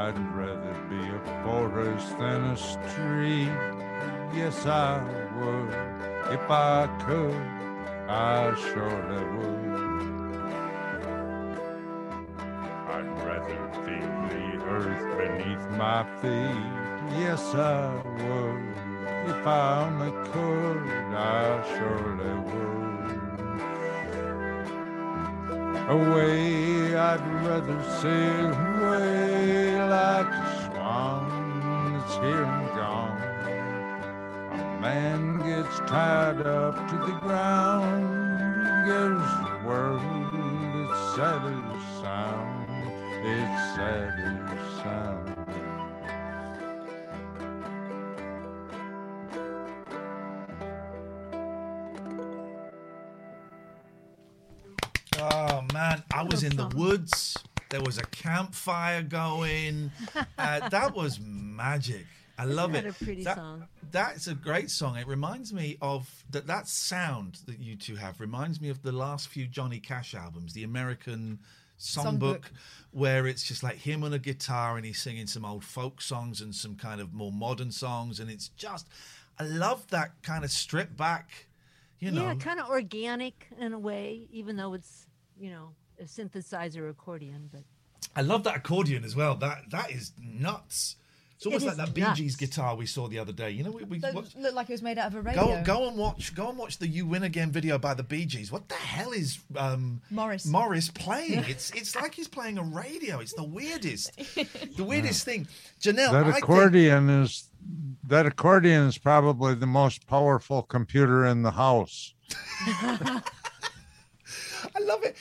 I'd rather be a forest than a street. Yes, I would. If I could, I surely would. I'd rather feel the earth beneath my feet. Yes, I would. If I only could, I surely would. Away, I'd rather sail away like a swan that's here and gone. Man gets tied up to the ground, gives the world its saddest sound, its saddest sound. Oh man, I was in the woods, there was a campfire going, uh, that was magic. I love it. Isn't that a pretty that, song? That's a great song. It reminds me of that. That sound that you two have reminds me of the last few Johnny Cash albums, the American Songbook, Songbook, where it's just like him on a guitar and he's singing some old folk songs and some kind of more modern songs, and it's just, I love that kind of stripped back, you know, yeah, kind of organic in a way, even though it's, you know, a synthesizer accordion. But I love that accordion as well. That that is nuts. It's almost it like that Bee Gees guitar we saw the other day. You know, we, we watched, looked like it was made out of a radio. Go, go and watch, go and watch the "You Win Again" video by the Bee Gees. What the hell is um, Morris Morris playing? It's it's like he's playing a radio. It's the weirdest, the weirdest yeah. thing. Janelle, that I accordion think... is that accordion is probably the most powerful computer in the house. I love it.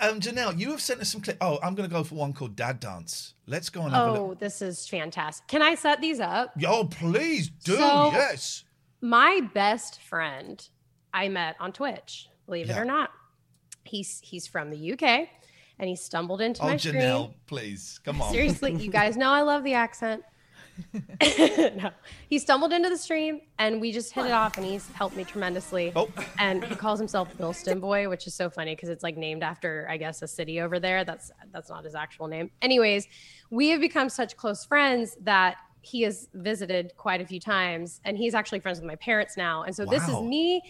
Um, Janelle, you have sent us some clips. Oh, I'm going to go for one called Dad Dance. Let's go and have oh, a look. Oh, this is fantastic. Can I set these up? Oh, please do. So, yes. My best friend I met on Twitch, believe yeah. it or not. He's he's from the U K, and he stumbled into oh, my Janelle, screen. Oh, Janelle, please. Come on. Seriously, you guys know I love the accent. No. He stumbled into the stream and we just hit it off, and he's helped me tremendously. Oh. And he calls himself Bilston Boy, which is so funny because it's like named after, I guess, a city over there. That's that's not his actual name. Anyways, we have become such close friends that he has visited quite a few times, and he's actually friends with my parents now. And so wow. this is me,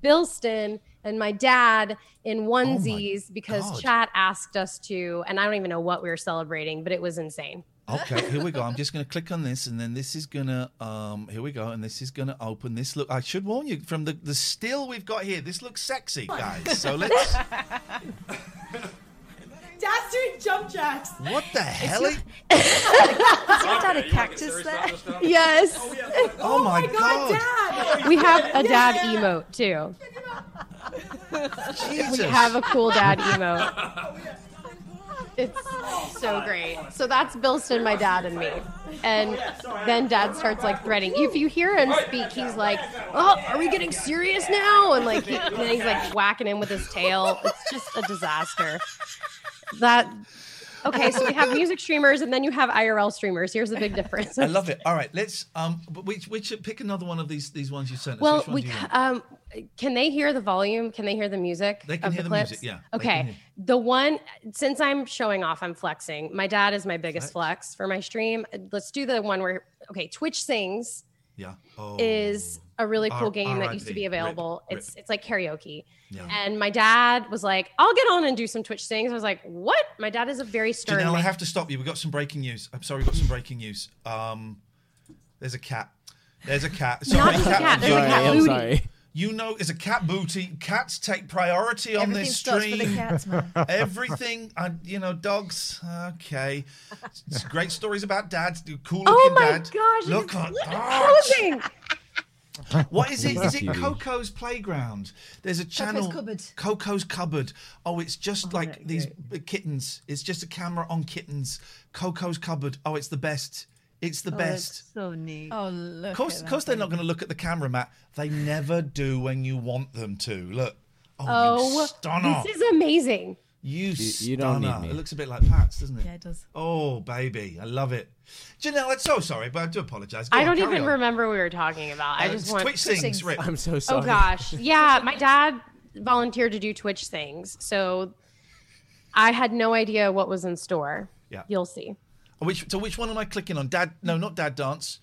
Bilston, and my dad in onesies oh because God. Chat asked us to, and I don't even know what we were celebrating, but it was insane. Okay, here we go. I'm just going to click on this, and then this is going to, um, here we go, and this is going to open this. Look, I should warn you, from the, the still we've got here, this looks sexy, guys. So let's... Dad's doing jump jacks. What the hell? Is your dad a cactus there? Yes. Oh, yeah. oh, oh my God, God. Dad. Oh, we have a dad yeah, yeah. emote, too. Jesus. We have a cool dad emote. Oh, yeah. It's so great. So that's Bilston, my dad, and me. And then Dad starts like threading. If you hear him speak, he's like, "Oh, are we getting serious now?" And like, he, and then he's like whacking him with his tail. It's just a disaster. That. Okay, so we have music streamers, and then you have I R L streamers. Here's the big difference. I love it. All right, let's. Um, which which pick another one of these these ones you sent us. Well, which one we do you want? um. Can they hear the volume? Can they hear the music? They can of hear the, the music, yeah. Okay. The one, since I'm showing off, I'm flexing. My dad is my biggest flex, flex for my stream. Let's do the one where, okay, Twitch Sings yeah. oh. is a really cool R- game R- that R- used R- to be available. Rip, it's rip. It's like karaoke. Yeah. And my dad was like, I'll get on and do some Twitch Sings. I was like, what? My dad is a very stern Janelle, man. I have to stop you. We've got some breaking news. I'm sorry, we've got some breaking news. Um, There's a cat. There's a cat. Sorry, Not a cat. cat. There's sorry, a cat. I'm sorry. You know, it's a cat booty. Cats take priority on this stream. For the cats, man. Everything, uh, you know, dogs. Okay, it's great stories about dads. Cool looking oh my dad. Gosh! Look on closing. What is it? Is it Coco's Playground? There's a channel. Coco's Cupboard. Coco's Cupboard. Oh, it's just oh, like these great. Kittens. It's just a camera on kittens. Coco's Cupboard. Oh, it's the best. It's the oh, best. It's so neat. Oh, look. Of course, course they're not going to look at the camera, Matt. They never do when you want them to. Look. Oh, oh you stunner. This is amazing. You, you stunner. You don't need me. It looks a bit like Pat's, doesn't it? Yeah, it does. Oh, baby. I love it. Janelle, I'm so sorry, but I do apologize. Go I on, don't even on. remember what we were talking about. Uh, I just want Twitch Sings. Rip. I'm so sorry. Oh, gosh. Yeah, my dad volunteered to do Twitch Sings, so I had no idea what was in store. Yeah. You'll see. Which so which one am I clicking on? Dad? No, not Dad Dance.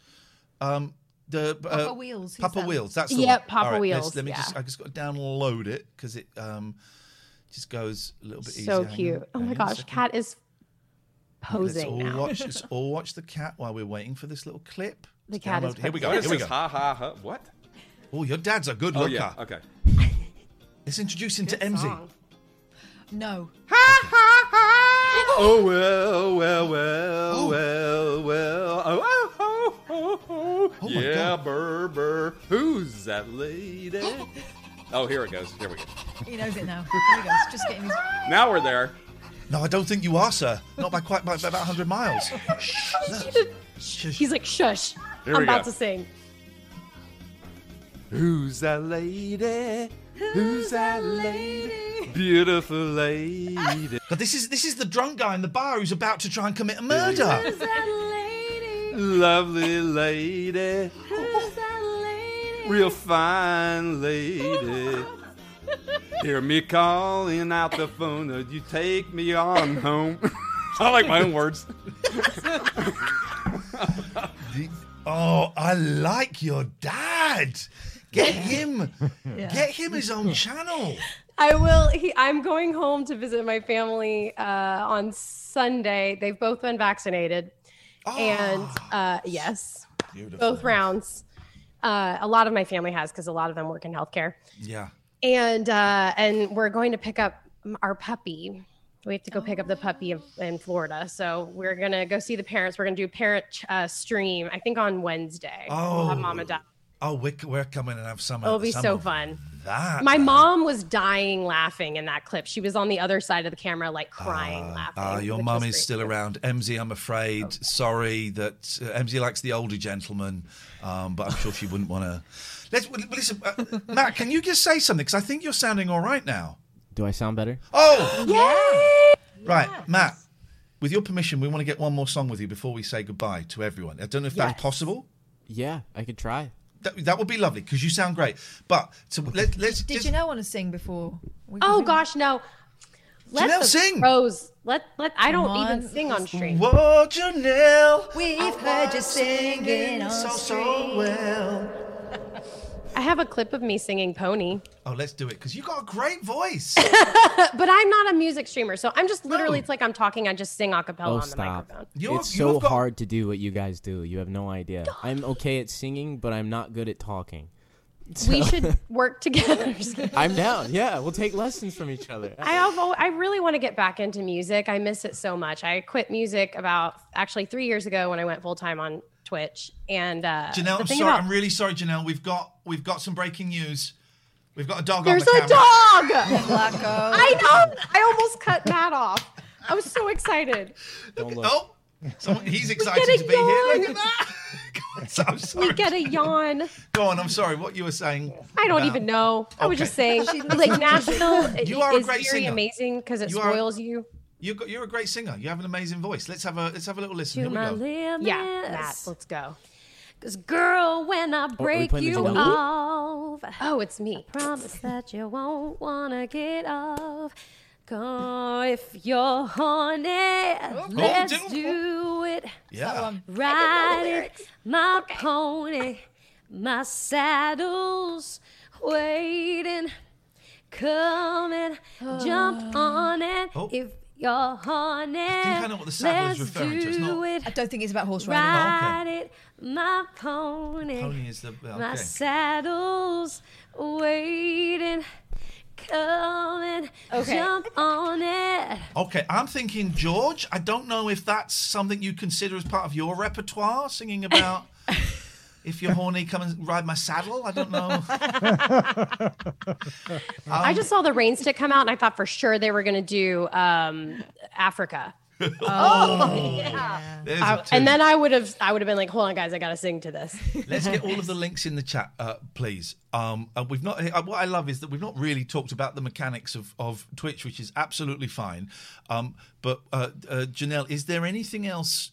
Um, the uh, Papa Wheels. Papa that? Wheels. That's the yeah, one. Papa right, Wheels. Let me yeah. just. I just got to download it because it um just goes a little bit so easier. So cute. On, oh my gosh, Cat is posing let's all now. Watch, let's all watch the cat while we're waiting for this little clip. The cat download. Is. Here we go. Here we go. Ha ha ha. What? Oh, your dad's a good oh, looker. Yeah. Okay. Let's introduce him good to Emzy. No. Ha okay. ha ha! Oh well, well, well, oh. well, well. Oh, oh, oh, oh, oh. Yeah, burr, burr. Who's that lady? Oh, here it goes. Here we go. He knows it now. Here he goes. Just getting. His... Now we're there. No, I don't think you are, sir. Not by quite by about one hundred miles. Shush. He's like, shush. Here I'm about go. to sing. Who's that lady? Who's that lady? Beautiful lady. But this is this is the drunk guy in the bar who's about to try and commit a murder. Who's that lady? Lovely lady. Who's that lady? Real fine lady. Hear me calling out the phone. Would you take me on home? I like my own words. Oh, I like your dad. Get him, yeah. get him his own channel. I will. He, I'm going home to visit my family uh, on Sunday. They've both been vaccinated, oh, and uh, yes, beautiful. both rounds. Uh, a lot of my family has because a lot of them work in healthcare. Yeah, and uh, and we're going to pick up our puppy. We have to go oh. pick up the puppy in Florida. So we're going to go see the parents. We're going to do a parent uh, stream, I think, on Wednesday. Oh, we'll have mom and dad. Oh, we're, we're coming and have some. It'll be some so fun. That my man. mom was dying laughing in that clip. She was on the other side of the camera, like crying, uh, laughing. Uh, your mum is still cool. around, Emzy. I'm afraid. Okay. Sorry that uh, Emzy likes the older gentleman, um, but I'm sure she wouldn't want to. Let's listen, uh, Matt. Can you just say something? Because I think you're sounding all right now. Do I sound better? Oh, yeah. Right, yes. Matt. With your permission, we want to get one more song with you before we say goodbye to everyone. I don't know if yes. that's possible. Yeah, I could try. That, that would be lovely because you sound great. But so let, let's. Did just... Janelle want to sing before? We oh sing? gosh, no. Let Janelle sing. Rose, let let. I don't on, even sing on stream. Whoa, Janelle, we've I heard you singing on so stream. so well. I have a clip of me singing Pony. Oh, let's do it because you got a great voice. But I'm not a music streamer, so I'm just literally. No. It's like I'm talking. I just sing a cappella oh, on the stop. microphone. You're, it's so got... hard to do what you guys do. You have no idea. I'm okay at singing, but I'm not good at talking. So. We should work together. I'm down. Yeah, we'll take lessons from each other. I have, I really want to get back into music. I miss it so much. I quit music about actually three years ago when I went full time on Twitch. And uh, Janelle, I'm sorry. About- I'm really sorry, Janelle. We've got we've got some breaking news. We've got a dog There's on the camera. There's a dog! I know! I almost cut Matt off. I was so excited. Don't look. Oh, someone, he's excited to be yawn. here. Look at that! I'm sorry. We get a yawn. Go on, I'm sorry. What you were saying. I don't about... even know. Okay. I was just saying, like, national you are is a great very singer. amazing because it you spoils are... you. You're, you're a great singer. You have an amazing voice. Let's have a let's have a little listen. To Here we go. Yeah, Matt, let's go. Cause girl, when I break oh, you off, oh, it's me. I promise that you won't wanna get off. Go if you're horny, oh, let's oh, do it. Yeah, ride it, my okay. pony, my saddle's waiting, come and oh. jump on it oh. if. Your hornet. I think I know what the saddle is referring to. It's not... I don't think it's about horse riding. Ride it, my pony. Pony is the okay. My saddle's waiting. Come and okay. jump on it. Okay, I'm thinking George. I don't know if that's something you consider as part of your repertoire, singing about if you're horny, come and ride my saddle. I don't know. um, I just saw the rain stick come out, and I thought for sure they were going to do um, Africa. Oh, oh yeah. I, and then I would have, I would have been like, "Hold on, guys, I got to sing to this." Let's get all of the links in the chat, uh, please. Um, and we've not. What I love is that we've not really talked about the mechanics of, of Twitch, which is absolutely fine. Um, but uh, uh, Janelle, is there anything else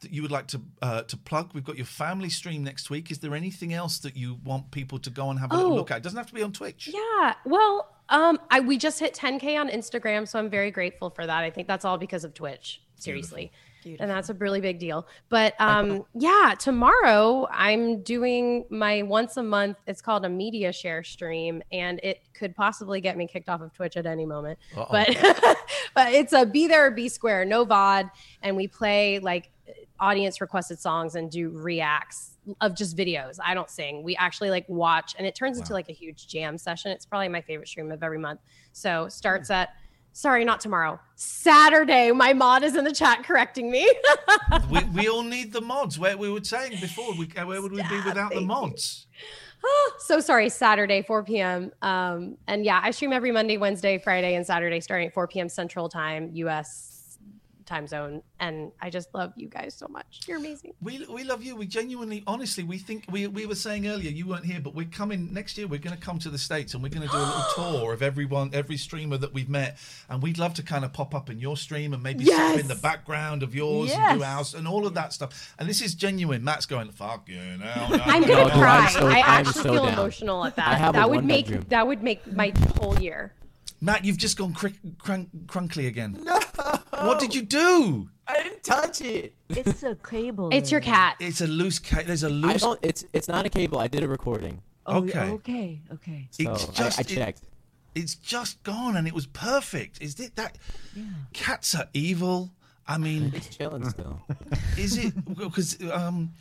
that you would like to uh, to plug? We've got your family stream next week. Is there anything else that you want people to go and have a oh, little look at? It doesn't have to be on Twitch. Yeah, well, um, I we just hit ten K on Instagram, so I'm very grateful for that. I think that's all because of Twitch, seriously. Beautiful. Beautiful. And that's a really big deal. But um, yeah, tomorrow I'm doing my once a month, it's called a media share stream, and it could possibly get me kicked off of Twitch at any moment. Uh-oh. But but it's a be there or be square, no V O D. And we play like audience requested songs and do reacts of just videos. I don't sing. We actually like watch, and it turns wow. into like a huge jam session. It's probably my favorite stream of every month. So starts yeah. at Sorry, not tomorrow. Saturday. My mod is in the chat correcting me. we, we all need the mods. Where we were saying before, we, where would we be without the mods? Oh, so sorry, Saturday, four p.m. Um, and yeah, I stream every Monday, Wednesday, Friday, and Saturday starting at four p.m. Central Time, U S time zone. And I just love you guys so much. You're amazing. We we love you. We genuinely, honestly, we think, we, we were saying earlier, you weren't here, but we're coming next year. We're going to come to the States and we're going to do a little tour of everyone, every streamer that we've met. And we'd love to kind of pop up in your stream and maybe yes. sit in the background of yours yes. and do ours and all of that stuff. And this is genuine. Matt's going, fuck you. No, no, I'm no, going to no, cry. I'm so, I actually so feel down. Emotional at that. That would make bedroom. That would make my whole year. Matt, you've just gone cr- crunk- crunkly again. No. What did you do? I didn't touch it. It's a cable. It's your cat. It's a loose cat. There's a loose. I don't, it's it's not a cable. I did a recording. Oh, okay. Okay. Okay. So it's just, I, I checked. It, it's just gone, and it was perfect. Is it that? Yeah. Cats are evil. I mean, it's chilling still. Is it? Because um,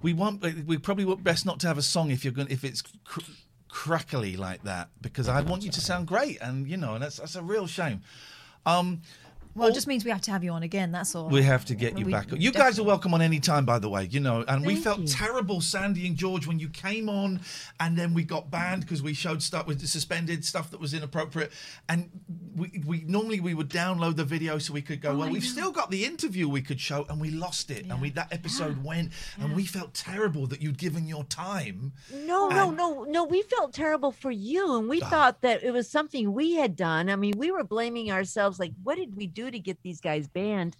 we want. We probably would best not to have a song if you're going. If it's. Cr- crackly like that, because I want you to sound great, and you know, and that's that's a real shame. Um well, well it just means we have to have you on again, that's all. We have to get well, you back on. You definitely. Guys are welcome on any time, by the way, you know, and Thank we felt you. Terrible, Sandy and George, when you came on, and then we got banned because we showed stuff with suspended stuff that was inappropriate, and we, we normally we would download the video so we could go, oh, well, we've still got the interview we could show, and we lost it, yeah. and we that episode yeah. went, yeah. and we felt terrible that you'd given your time. No, and... no, no, no, we felt terrible for you, and we oh. thought that it was something we had done. I mean, we were blaming ourselves, like, what did we do to get these guys banned?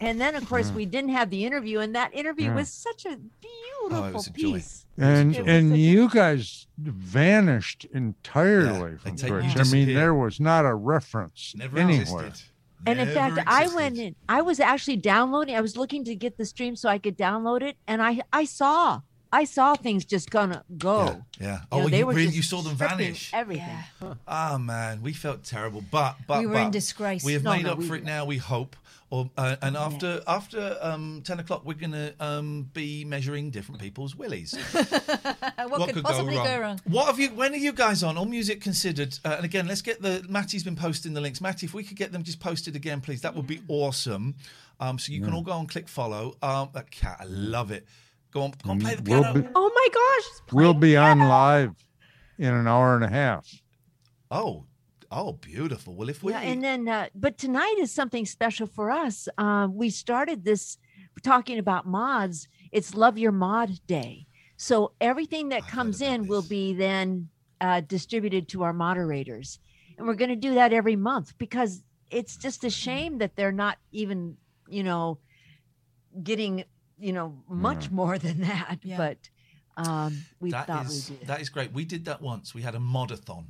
And then, of course, yeah. we didn't have the interview, and that interview yeah. was such a beautiful oh, a piece. And and a... you guys vanished entirely yeah, from Twitch. I mean, there was not a reference Never anywhere. Existed. And Never in fact, existed. I went in. I was actually downloading. I was looking to get the stream so I could download it, and I I saw. I saw things just gonna go. Yeah. yeah. Oh, you, know, they you, were really, you saw them vanish. Everything. Yeah. Huh. Oh man, we felt terrible, but but we were but in disgrace. We have no, made no, up we, for it now. We hope. Or uh, and after yeah. after um, ten o'clock, we're gonna um, be measuring different people's willies. what, what could, could possibly go wrong? go wrong? What have you? When are you guys on? All Music Considered. Uh, and again, let's get the Matty's been posting the links. Matty, if we could get them just posted again, please, that would be awesome. Um, so you yeah. can all go and click follow. Um, a cat, I love it. Go on, go on, play the piano. We'll be, oh my gosh. We'll be on live in an hour and a half. Oh, oh, beautiful. Well, if we. Yeah, and then, uh, but tonight is something special for us. Uh, we started this talking about mods. It's Love Your Mod Day. So everything that comes in will be then uh, distributed to our moderators. And we're going to do that every month, because it's just a shame that they're not even, you know, getting. You know, much yeah. more than that, yeah. but um, we that thought is, we did. That is great. We did that once. We had a modathon.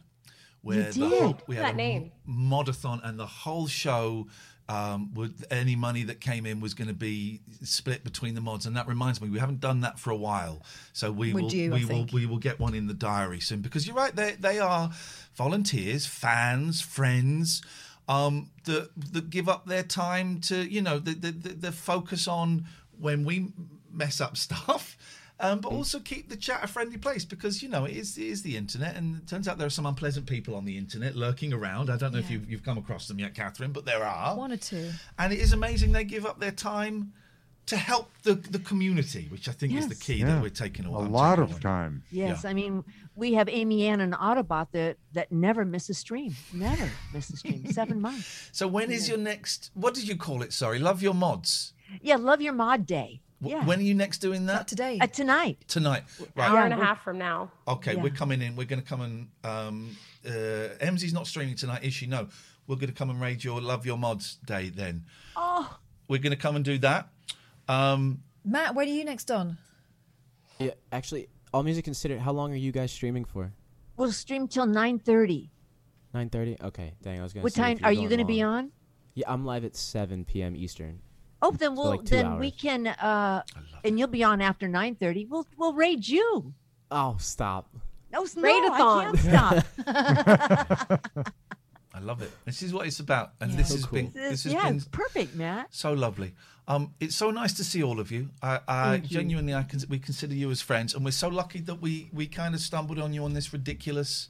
Where you the did? Whole, we had that a name. Modathon, and the whole show, um, with any money that came in was going to be split between the mods. And that reminds me, we haven't done that for a while. So we, we will, do, we will, we will get one in the diary soon, because you're right. They they are volunteers, fans, friends. Um, that that give up their time to, you know, the the, the, the focus on. When we mess up stuff, um, but also keep the chat a friendly place, because, you know, it is, it is the internet, and it turns out there are some unpleasant people on the internet lurking around. I don't know yeah. if you've, you've come across them yet, Catherine, but there are. One or two. And it is amazing they give up their time to help the, the community, which I think yes. is the key yeah. that we're taking away. A lot of time. Yes, yeah. I mean, we have Amy Ann and Autobot that, that never miss a stream. Never miss a stream. Seven months. So when yeah. is your next, what did you call it, sorry? Love Your Mods. Yeah, Love Your Mod Day. Yeah. When are you next doing that? Not today. Uh, tonight. Tonight. Right. An hour and a half from now. Okay, yeah. we're coming in. We're going to come and... Um, uh, Emsy's not streaming tonight, is she? No. We're going to come and raid your Love Your Mods Day then. Oh. We're going to come and do that. Um, Matt, when are you next on? Yeah, actually, All Music Considered, how long are you guys streaming for? We'll stream till nine thirty. nine thirty? Okay, dang, I was going to say... What time are you going to be on? Yeah, I'm live at seven p.m. Eastern. Oh, then we'll like then hours. we can uh, and you'll be on after nine thirty. We'll we'll raid you. Oh, stop! No, raid-a-thon. I can't stop. I love it. This is what it's about, and yeah. this so has cool. been this has yeah, been perfect, Matt. So lovely. Um, it's so nice to see all of you. I, I you. genuinely, I can, we consider you as friends, and we're so lucky that we we kind of stumbled on you on this ridiculous,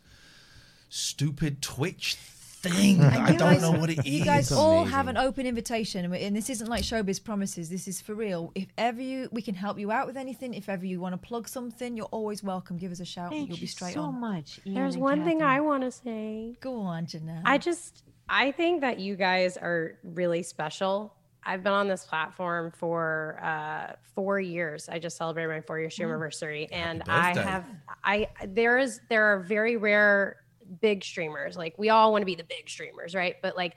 stupid Twitch thing. Thing. I, I don't guys, know what it is. You guys all have an open invitation, and this isn't like showbiz promises. This is for real. If ever you, we can help you out with anything. If ever you want to plug something, you're always welcome. Give us a shout. Thank and you'll be straight so on. So much. Ian There's one Catherine. thing I want to say. Go on, Janelle. I just, I think that you guys are really special. I've been on this platform for uh, four years. I just celebrated my four-year mm. anniversary, and I have, I there is there are very rare. big streamers. Like, we all want to be the big streamers, right? But like,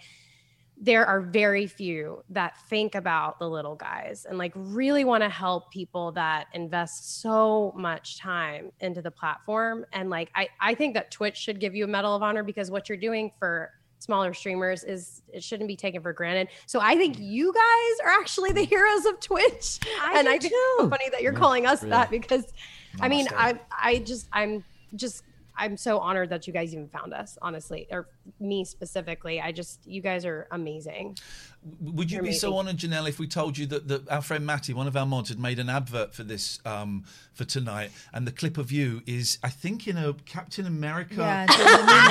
there are very few that think about the little guys and like really want to help people that invest so much time into the platform. And like, I, I think that Twitch should give you a Medal of Honor, because what you're doing for smaller streamers is, it shouldn't be taken for granted. So I think you guys are actually the heroes of Twitch. I and I think too. It's so funny that you're yeah, calling us really. that, because Namaste. I mean, I, I just, I'm just I'm so honored that you guys even found us, honestly, or me specifically. I just, you guys are amazing. Would you You're be amazing. so honored, Janelle, if we told you that, that our friend Matty, one of our mods, had made an advert for this, um, for tonight, and the clip of you is, I think, in a Captain America yeah,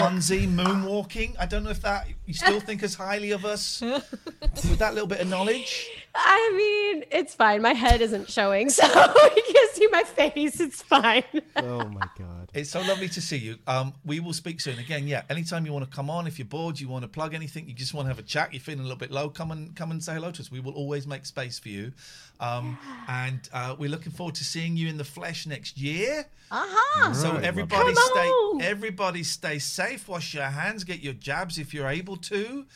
onesie moonwalking. I don't know if that, you still think as highly of us with that little bit of knowledge? I mean, it's fine. My head isn't showing, so you can see my face. It's fine. Oh, my God. It's so lovely to see you. Um, we will speak soon. Again, yeah, anytime you want to come on, if you're bored, you want to plug anything, you just want to have a chat, you're feeling a little bit low, come and come and say hello to us. We will always make space for you. Um, yeah. And uh, we're looking forward to seeing you in the flesh next year. Uh-huh. Right, so everybody stay, everybody stay safe, wash your hands, get your jabs if you're able to.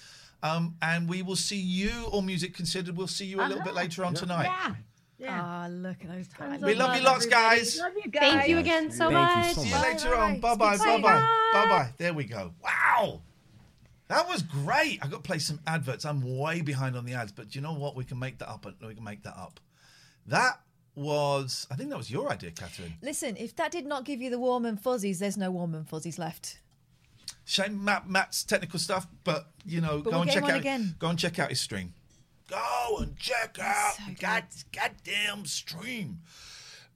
Um, and we will see you, All Music Considered. We'll see you a uh-huh. little bit later on yeah. tonight. Yeah. Yeah. Oh, look at those times. We love, love you lots, guys. Love you guys. Thank you again so Thank much. You so See much. you later bye, on. Bye bye. Bye bye. Bye bye. There we go. Wow. That was great. I got to play some adverts. I'm way behind on the ads, but you know what? We can make that up. We can make that up. That was, I think that was your idea, Catherine. Listen, if that did not give you the warm and fuzzies, there's no warm and fuzzies left. Shame Matt, Matt's technical stuff, but you know, but go we'll and check out. Again. Go and check out his stream. Go and check out so God, goddamn stream.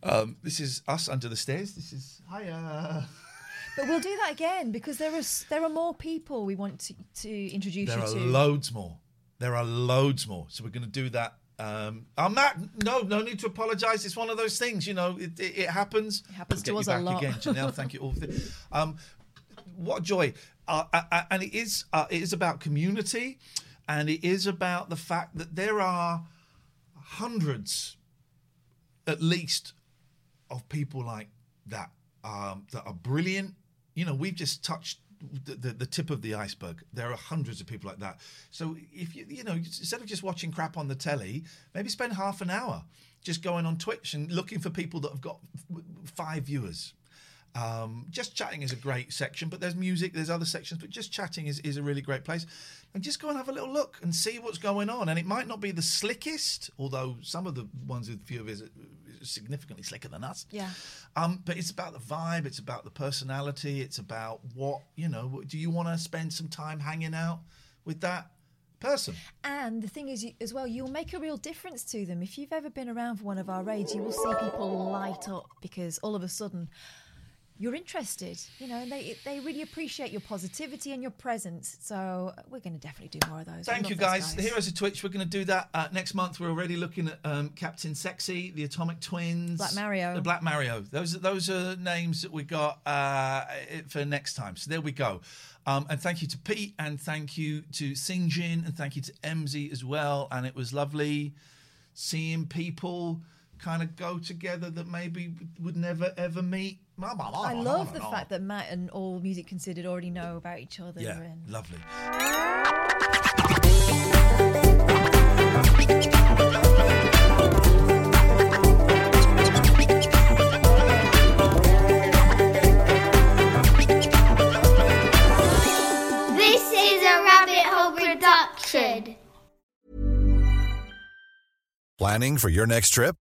Um, this is us under the stairs. This is hiya. But we'll do that again, because there are there are more people we want to, to introduce there you to. There are loads more. There are loads more. So we're going to do that. Um, oh, Matt, no, no need to apologise. It's one of those things, you know. It, it, it happens. It happens we'll to us a lot. Again, Janelle, thank you all. For the, um, what joy! Uh, I, I, and it is uh, it is about community. And it is about the fact that there are hundreds, at least, of people like that um, that are brilliant. You know, we've just touched the, the, the tip of the iceberg. There are hundreds of people like that. So if you, you know, instead of just watching crap on the telly, maybe spend half an hour just going on Twitch and looking for people that have got f- five viewers. Um, just chatting is a great section, but there's music, there's other sections, but just chatting is, is a really great place. And just go and have a little look and see what's going on. And it might not be the slickest, although some of the ones with few of us are significantly slicker than us. Yeah. Um, but it's about the vibe, it's about the personality, it's about what, you know, do you want to spend some time hanging out with that person? And the thing is, as well, you'll make a real difference to them. If you've ever been around for one of our raids, you will see people light up, because all of a sudden... you're interested, you know, and they they really appreciate your positivity and your presence. So we're going to definitely do more of those. Thank you, guys. The Heroes of Twitch, we're going to do that uh, next month. We're already looking at um, Captain Sexy, the Atomic Twins. Black Mario. The Black Mario. Those are, those are names that we got uh, for next time. So there we go. Um, and thank you to Pete, and thank you to Singjin, and thank you to M Z as well. And it was lovely seeing people kind of go together that maybe would never, ever meet. I love the fact that Matt and All Music Considered already know about each other. Yeah, and... lovely. This is a Rabbit Hole production. Planning for your next trip?